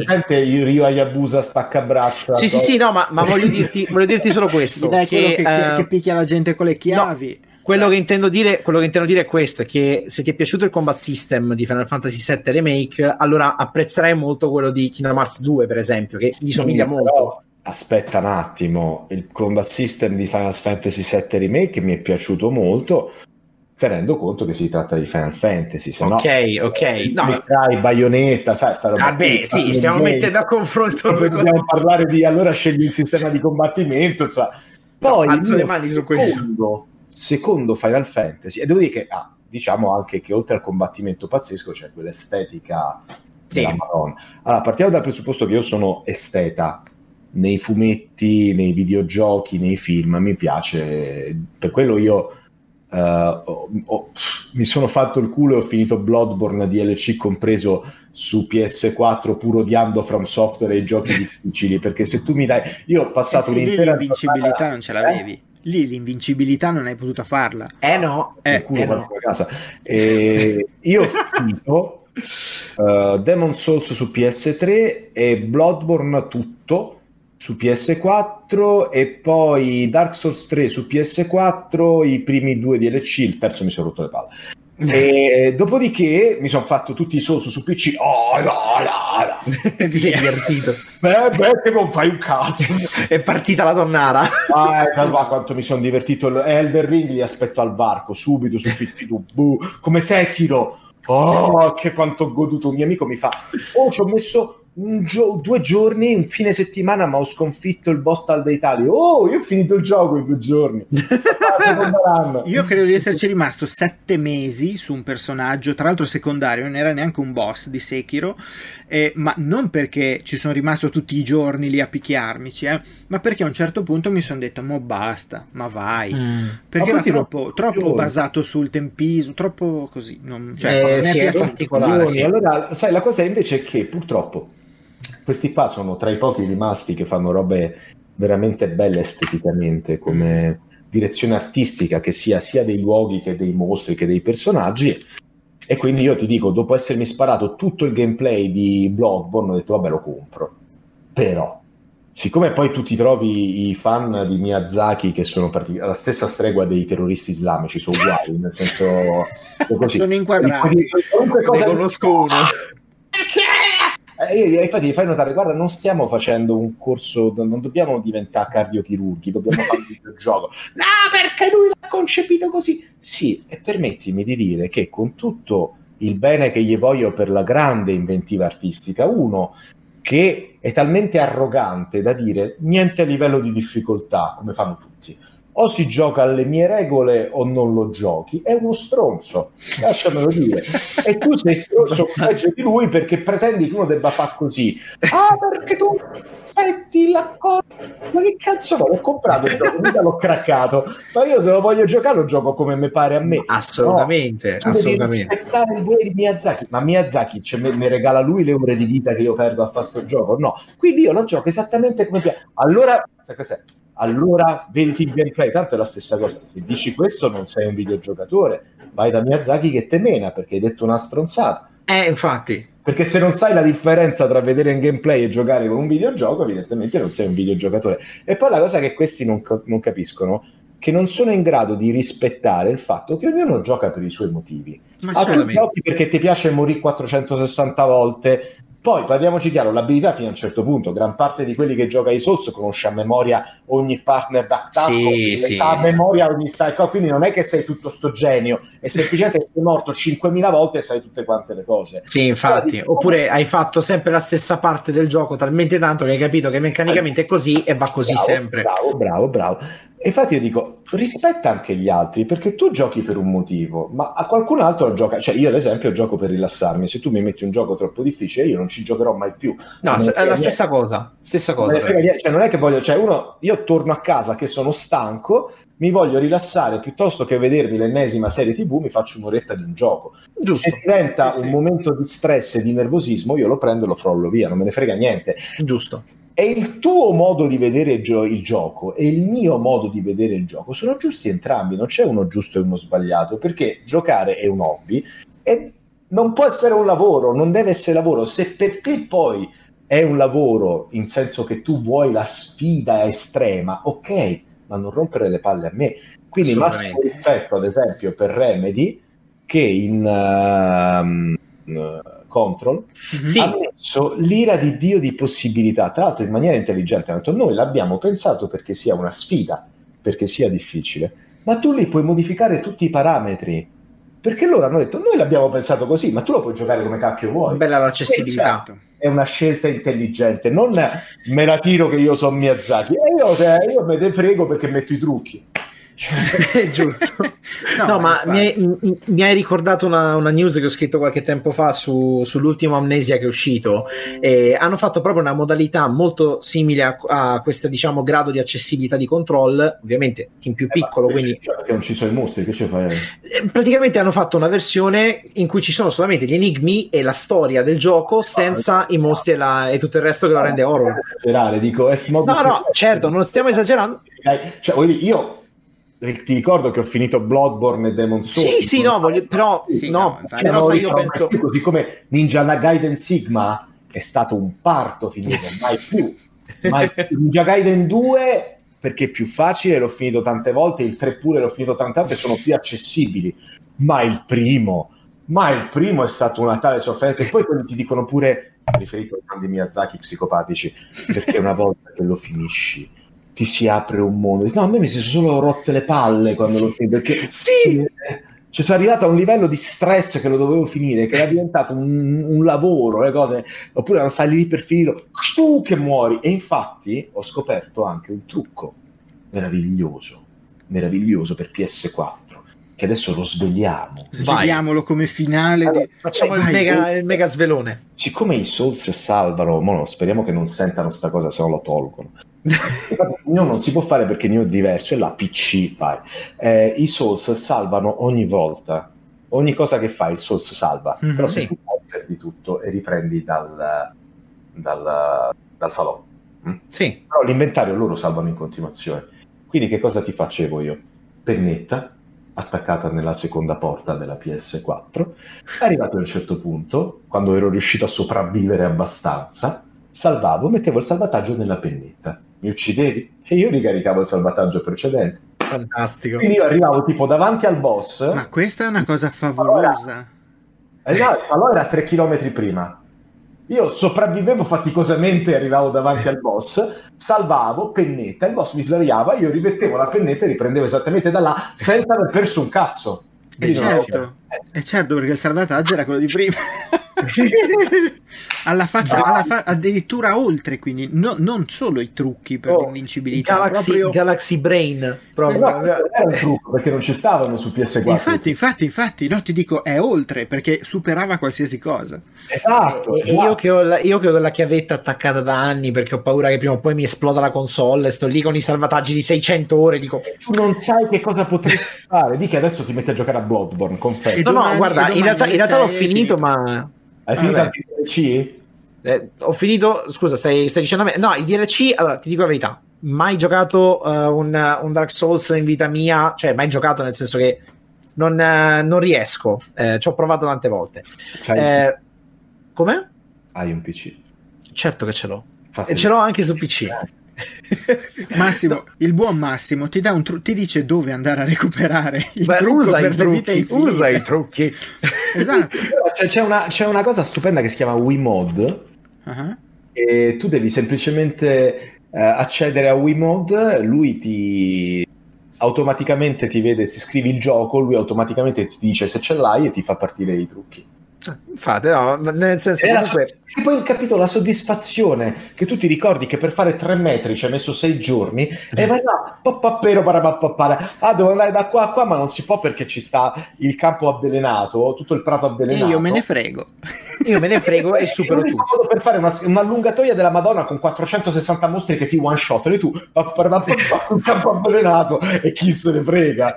Il Ryu Hayabusa stacca braccia. Sì, sì, sì, no, ma, ma voglio dirti, voglio dirti solo questo, gli dai che, che, uh, che picchia la gente con le chiavi. No. Quello che intendo dire, quello che intendo dire è questo, è che se ti è piaciuto il combat system di Final Fantasy sette Remake, allora apprezzerai molto quello di Kingdom Hearts due, per esempio, che gli somiglia sì, molto. Però, aspetta un attimo, il combat system di Final Fantasy sette Remake mi è piaciuto molto, tenendo conto che si tratta di Final Fantasy, se ok, no, ok. Eh, no. Dai, Bayonetta, sai, sta roba. Vabbè, sì, stiamo mettendo a confronto. Dobbiamo parlare di, allora scegli il sistema di combattimento, cioè. Poi, no, alzo le mani su quello. Secondo Final Fantasy, e devo dire che ah, diciamo anche che oltre al combattimento pazzesco c'è quell'estetica sì. della Madonna. Allora, partiamo dal presupposto che io sono esteta nei fumetti, nei videogiochi, nei film, mi piace, per quello io Uh, oh, oh, mi sono fatto il culo e ho finito Bloodborne D L C compreso su P S quattro pur odiando From Software e i giochi difficili, perché se tu mi dai, io ho passato eh sì, un'intera l'invincibilità giornata... non ce l'avevi eh? Lì l'invincibilità non hai potuto farla eh no, eh, culo eh no. A casa. E io ho finito uh, Demon's Souls su P S tre e Bloodborne tutto su P S quattro e poi Dark Souls tre su P S quattro, i primi due D L C, il terzo mi sono rotto le palle. E dopodiché mi sono fatto tutti i Souls su P C. Oh no, no, no. Ti sei divertito? Beh, beh, che non fai un cazzo. È partita la tonnara. Ah, va, quanto mi sono divertito. Elden Ring li aspetto al varco, subito su P C. Buh, come Sekiro. Oh, che quanto ho goduto. Un mio amico mi fa, oh, ci ho messo... Un gio- due giorni, un fine settimana, ma ho sconfitto il boss tal dei tali. Oh, io ho finito il gioco in due giorni. Io credo di esserci rimasto sette mesi su un personaggio, tra l'altro secondario, non era neanche un boss di Sekiro, eh, ma non perché ci sono rimasto tutti i giorni lì a picchiarmici, eh, ma perché a un certo punto mi sono detto, mo basta, ma vai. Mm. Perché ma era troppo, troppo basato sul tempismo, troppo così. Non, cioè, eh, non sì, è particolare. Sì. Allora, sai, la cosa invece è che purtroppo questi qua sono tra i pochi rimasti che fanno robe veramente belle esteticamente, come direzione artistica, che sia sia dei luoghi che dei mostri che dei personaggi, e quindi io ti dico, dopo essermi sparato tutto il gameplay di Bloodborne, ho detto vabbè, lo compro. Però siccome poi tu ti trovi i fan di Miyazaki che sono partic- alla stessa stregua dei terroristi islamici, sono uguali, nel senso così. Sono inquadrati, qualunque cosa ne conosco uno. Eh, infatti fai notare, guarda, non stiamo facendo un corso, non dobbiamo diventare cardiochirurghi, dobbiamo fare un videogioco. No, perché lui l'ha concepito così. Sì, e permettimi di dire che con tutto il bene che gli voglio per la grande inventiva artistica, uno che è talmente arrogante da dire niente a livello di difficoltà, come fanno tutti, o si gioca alle mie regole o non lo giochi, è uno stronzo, lasciamelo dire. E tu sei stronzo peggio di lui, perché pretendi che uno debba fare così. Ah, perché tu aspetti l'accordo, ma che cazzo vuoi? L'ho comprato il gioco, mica l'ho craccato, ma io se lo voglio giocare lo gioco come mi pare a me. Assolutamente, no, assolutamente. Devi rispettare le ore di Miyazaki, ma Miyazaki cioè, mi, mi regala lui le ore di vita che io perdo a fare sto gioco? No, quindi io lo gioco esattamente come piace. Allora, sai cos'è? Allora vediti il gameplay, tanto è la stessa cosa. Se dici questo non sei un videogiocatore, vai da Miyazaki che te mena, perché hai detto una stronzata. Eh, infatti. Perché se non sai la differenza tra vedere in gameplay e giocare con un videogioco, evidentemente non sei un videogiocatore. E poi la cosa che questi non, non capiscono, che non sono in grado di rispettare il fatto che ognuno gioca per i suoi motivi. Ma a tu giochi perché ti piace morire quattrocentosessanta volte. Poi parliamoci chiaro, l'abilità fino a un certo punto, gran parte di quelli che gioca i Souls conosce a memoria ogni partner d'attacco, sì, sì, a sì. memoria ogni stacco, quindi non è che sei tutto sto genio, è semplicemente che sei morto cinquemila volte e sai tutte quante le cose. Sì, infatti, dici, oppure come... hai fatto sempre la stessa parte del gioco talmente tanto che hai capito che meccanicamente è così e va così, bravo, sempre. Bravo, bravo, bravo. Infatti io dico, rispetta anche gli altri, perché tu giochi per un motivo, ma a qualcun altro gioca, cioè io ad esempio gioco per rilassarmi, se tu mi metti un gioco troppo difficile io non ci giocherò mai più. No, è la niente. stessa cosa, stessa cosa. Cioè, non è che voglio, cioè uno, io torno a casa che sono stanco, mi voglio rilassare, piuttosto che vedermi l'ennesima serie TV mi faccio un'oretta di un gioco. Giusto. Se diventa sì, un sì. momento di stress e di nervosismo io lo prendo e lo frollo via, non me ne frega niente. Giusto. E il tuo modo di vedere gio- il gioco e il mio modo di vedere il gioco sono giusti entrambi, non c'è uno giusto e uno sbagliato, perché giocare è un hobby e non può essere un lavoro, non deve essere lavoro. Se per te poi è un lavoro, in senso che tu vuoi la sfida estrema, ok, ma non rompere le palle a me. Quindi massimo rispetto ad esempio per Remedy, che in uh, uh, Control sì. ha messo l'ira di Dio di possibilità, tra l'altro in maniera intelligente, ha detto noi l'abbiamo pensato perché sia una sfida, perché sia difficile, ma tu lì puoi modificare tutti i parametri, perché loro hanno detto noi l'abbiamo pensato così, ma tu lo puoi giocare come cacchio vuoi. Bella l'accessibilità. Certo, è una scelta intelligente, non me la tiro che io sono Miyazaki e io, io me ne frego perché metto i trucchi. cioè, è giusto. No, no, ma mi hai, mi hai ricordato una, una news che ho scritto qualche tempo fa su, sull'ultimo Amnesia che è uscito. Eh, hanno fatto proprio una modalità molto simile a, a questo, diciamo, grado di accessibilità di control, ovviamente team più eh, piccolo, quindi perché non ci sono i mostri, che ci fai? Praticamente hanno fatto una versione in cui ci sono solamente gli enigmi e la storia del gioco senza ah, i mostri e, la, e tutto il resto che lo rende horror. Esagerare, dico, è no, no, certo, non stiamo esagerando. Cioè, voglio dire, io ti ricordo che ho finito Bloodborne e Demon's Souls. Sì, sì, no, voglio, però sì, no, no, cioè, no, so, io penso così come Ninja Gaiden Sigma è stato un parto finito, mai più. Ma Ninja Gaiden due perché è più facile, l'ho finito tante volte, il tre pure l'ho finito tante volte, sono più accessibili. Ma il primo, ma il primo è stato una tale sofferenza. E poi quelli ti dicono pure, riferito ai grandi Miyazaki psicopatici, perché una volta che lo finisci ti si apre un mondo. No, a me mi si sono solo rotte le palle quando sì. lo finito, perché sì. Cioè, sono arrivato a un livello di stress che lo dovevo finire, che era diventato un, un lavoro, le cose, oppure non stai lì per finirlo, tu che muori. E infatti ho scoperto anche un trucco meraviglioso, meraviglioso per P S quattro, che adesso lo svegliamo. Svegliamolo come finale. Allora, di... Facciamo vai, il, mega, il mega svelone. Siccome i Souls salvano, mo no, speriamo che non sentano sta cosa, se no lo tolgono. No, non si può fare perché ne ho diverso, è la P C. Vai. Eh, I Souls salvano ogni volta, ogni cosa che fai il Souls salva, mm-hmm, però se sì. tu perdi tutto e riprendi dal, dal, dal falò. Mm? Sì. Però l'inventario loro salvano in continuazione. Quindi che cosa ti facevo io? Pennetta attaccata nella seconda porta della P S quattro, arrivato a un certo punto, quando ero riuscito a sopravvivere abbastanza, salvavo, mettevo il salvataggio nella pennetta, mi uccidevi e io ricaricavo il salvataggio precedente. Fantastico. Quindi io arrivavo tipo davanti al boss. Ma questa è una cosa favolosa. Allora, allora era tre chilometri prima. Io sopravvivevo faticosamente, arrivavo davanti al boss, salvavo, pennetta, il boss mi sdraiava, io rimettevo la pennetta e riprendevo esattamente da là senza aver perso un cazzo. E certo, e certo, perché il salvataggio era quello di prima. alla faccia, alla fa- addirittura oltre, quindi no, non solo i trucchi per oh, l'invincibilità, Galaxy, proprio... Galaxy Brain proprio. No, era un trucco perché non ci stavano su P S quattro. Infatti, infatti, infatti, no, ti dico, è oltre perché superava qualsiasi cosa. Esatto. E, esatto. Io, che ho la, io che ho la chiavetta attaccata da anni perché ho paura che prima o poi mi esploda la console, e sto lì con i salvataggi di seicento ore. Dico, tu non sai che cosa potresti fare. Di che adesso ti metti a giocare a Bloodborne, confesso. No, no, guarda, in realtà, in realtà l'ho finito, finito, ma. Hai finito anche il D L C? Eh, ho finito, scusa, stai, stai dicendo a me? No, il D L C, allora, ti dico la verità, mai giocato uh, un, un Dark Souls in vita mia, cioè mai giocato nel senso che non, uh, non riesco, eh, ci ho provato tante volte. Eh, come? Hai un P C? Certo che ce l'ho. Fate e ce l'ho anche su P C. Massimo, no. Il buon Massimo ti dà un tru- ti dice dove andare a recuperare il Beh, trucco usa per i trucchi, usa i trucchi. Esatto. c'è, una, c'è una cosa stupenda che si chiama Wiimod, uh-huh. E tu devi semplicemente eh, accedere a Wiimod, lui ti automaticamente ti vede, si scrive il gioco, lui automaticamente ti dice se ce l'hai e ti fa partire i trucchi. Fate, no, nel senso e, comunque... so- e poi ho capito la soddisfazione che tu ti ricordi che per fare tre metri ci hai messo sei giorni e vai là, pappapero, parapappapara, ah devo andare da qua a qua ma non si può perché ci sta il campo avvelenato, tutto il prato avvelenato, io me ne frego io me ne frego e supero tutto per fare una, un'allungatoia della Madonna con quattrocentosessanta mostri che ti one shot e tu un campo avvelenato e chi se ne frega.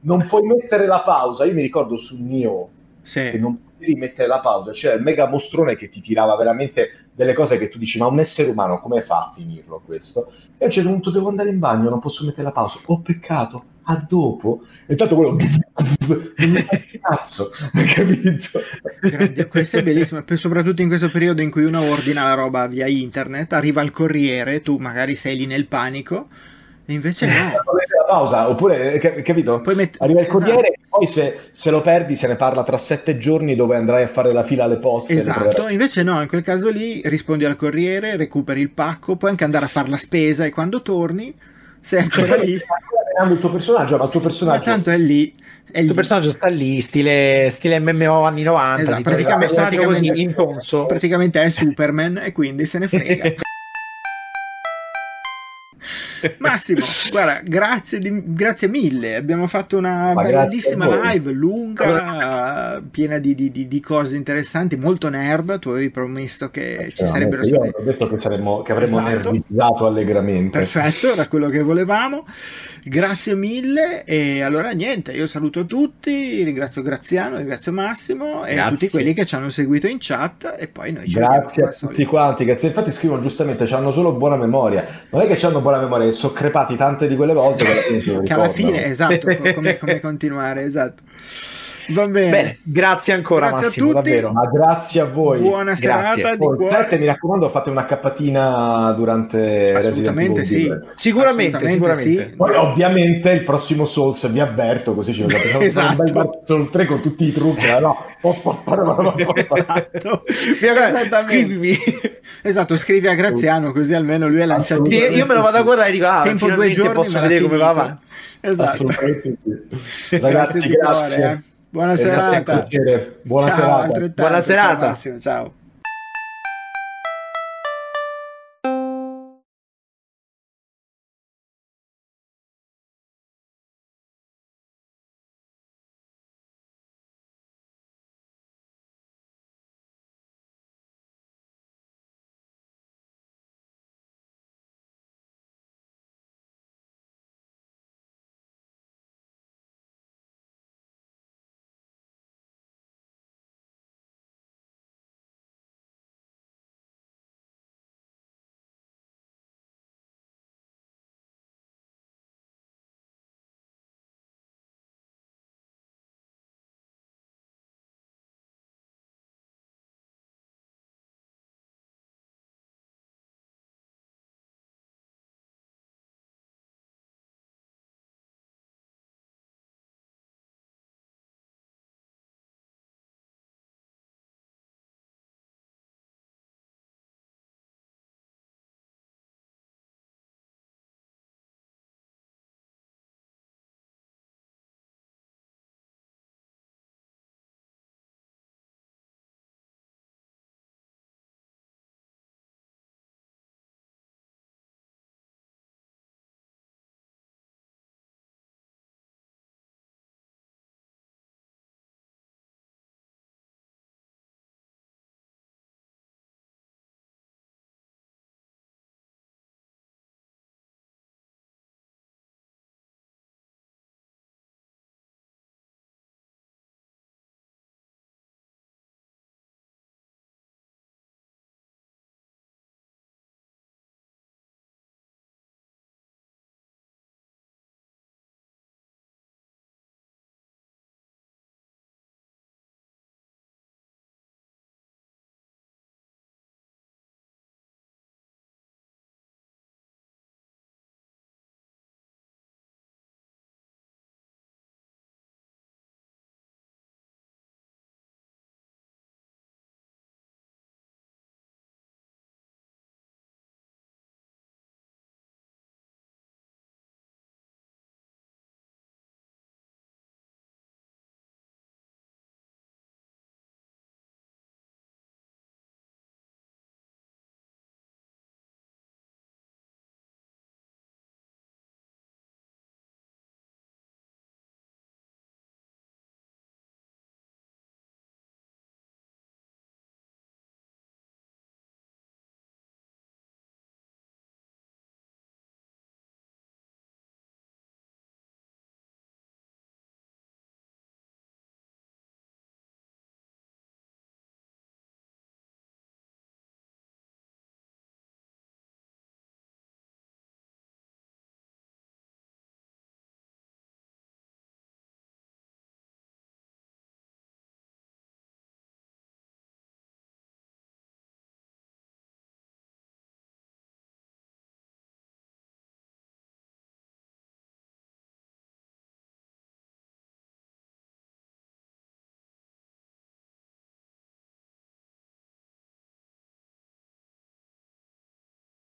Non puoi mettere la pausa, io mi ricordo su Neo sì. che non potevi mettere la pausa, c'era il mega mostrone che ti tirava veramente delle cose che tu dici ma un essere umano come fa a finirlo questo, e a un certo punto devo andare in bagno, non posso mettere la pausa, oh peccato, a dopo, e tanto quello cazzo, hai capito? Grande, questa è bellissima, soprattutto in questo periodo in cui uno ordina la roba via internet, arriva il corriere, tu magari sei lì nel panico e invece no, la pausa, oppure capito? Poi met- arriva il corriere esatto. E poi se, se lo perdi se ne parla tra sette giorni dove andrai a fare la fila alle poste. Esatto, invece no, in quel caso lì rispondi al corriere, recuperi il pacco, puoi anche andare a fare la spesa e quando torni sei ancora lì. Il tuo personaggio, ma il tuo personaggio ma tanto è lì. È il tuo personaggio sta lì, stile, stile M M O anni novanta. Esatto, praticamente, praticamente, così, intonso. Praticamente è Superman e quindi se ne frega. Massimo, guarda, grazie, di, grazie mille. Abbiamo fatto una Ma bellissima live lunga, piena di, di, di, di cose interessanti, molto nerd. Tu avevi promesso che eh, ci sarebbero state... Io ho detto che, saremmo, che avremmo esatto. nerdizzato allegramente. Perfetto, era quello che volevamo. Grazie mille. E allora niente, io saluto tutti. Ringrazio Graziano, ringrazio Massimo e grazie. Tutti quelli che ci hanno seguito in chat. E poi noi ci Grazie a tutti quanti. Grazie. Infatti scrivono giustamente, hanno solo buona memoria. Non è che hanno buona memoria, sono crepati tante di quelle volte che, che alla fine, esatto, come, come continuare, esatto. Va bene. Bene, grazie ancora, grazie Massimo, a tutti. Davvero. Ma grazie a voi. Buona grazie. serata. Di cuore. Mi raccomando, fate una cappatina durante assolutamente sì. Sicuramente, assolutamente sicuramente. Sì. Poi, ovviamente, il prossimo Souls vi avverto, così ci vediamo. Esatto. Un bel Souls tre con tutti i trucchi. No, esatto. Scrivimi. Esatto, scrivi a Graziano, così almeno lui è lanciato. Io me lo vado a guardare e dico: ah, tempo due giorni posso vedere finito. Come va avanti. Esatto. Ragazzi, grazie. Di grazie. Cuore, eh. Buona serata. Buona ciao, serata. Buona serata. Ciao, Massimo, ciao.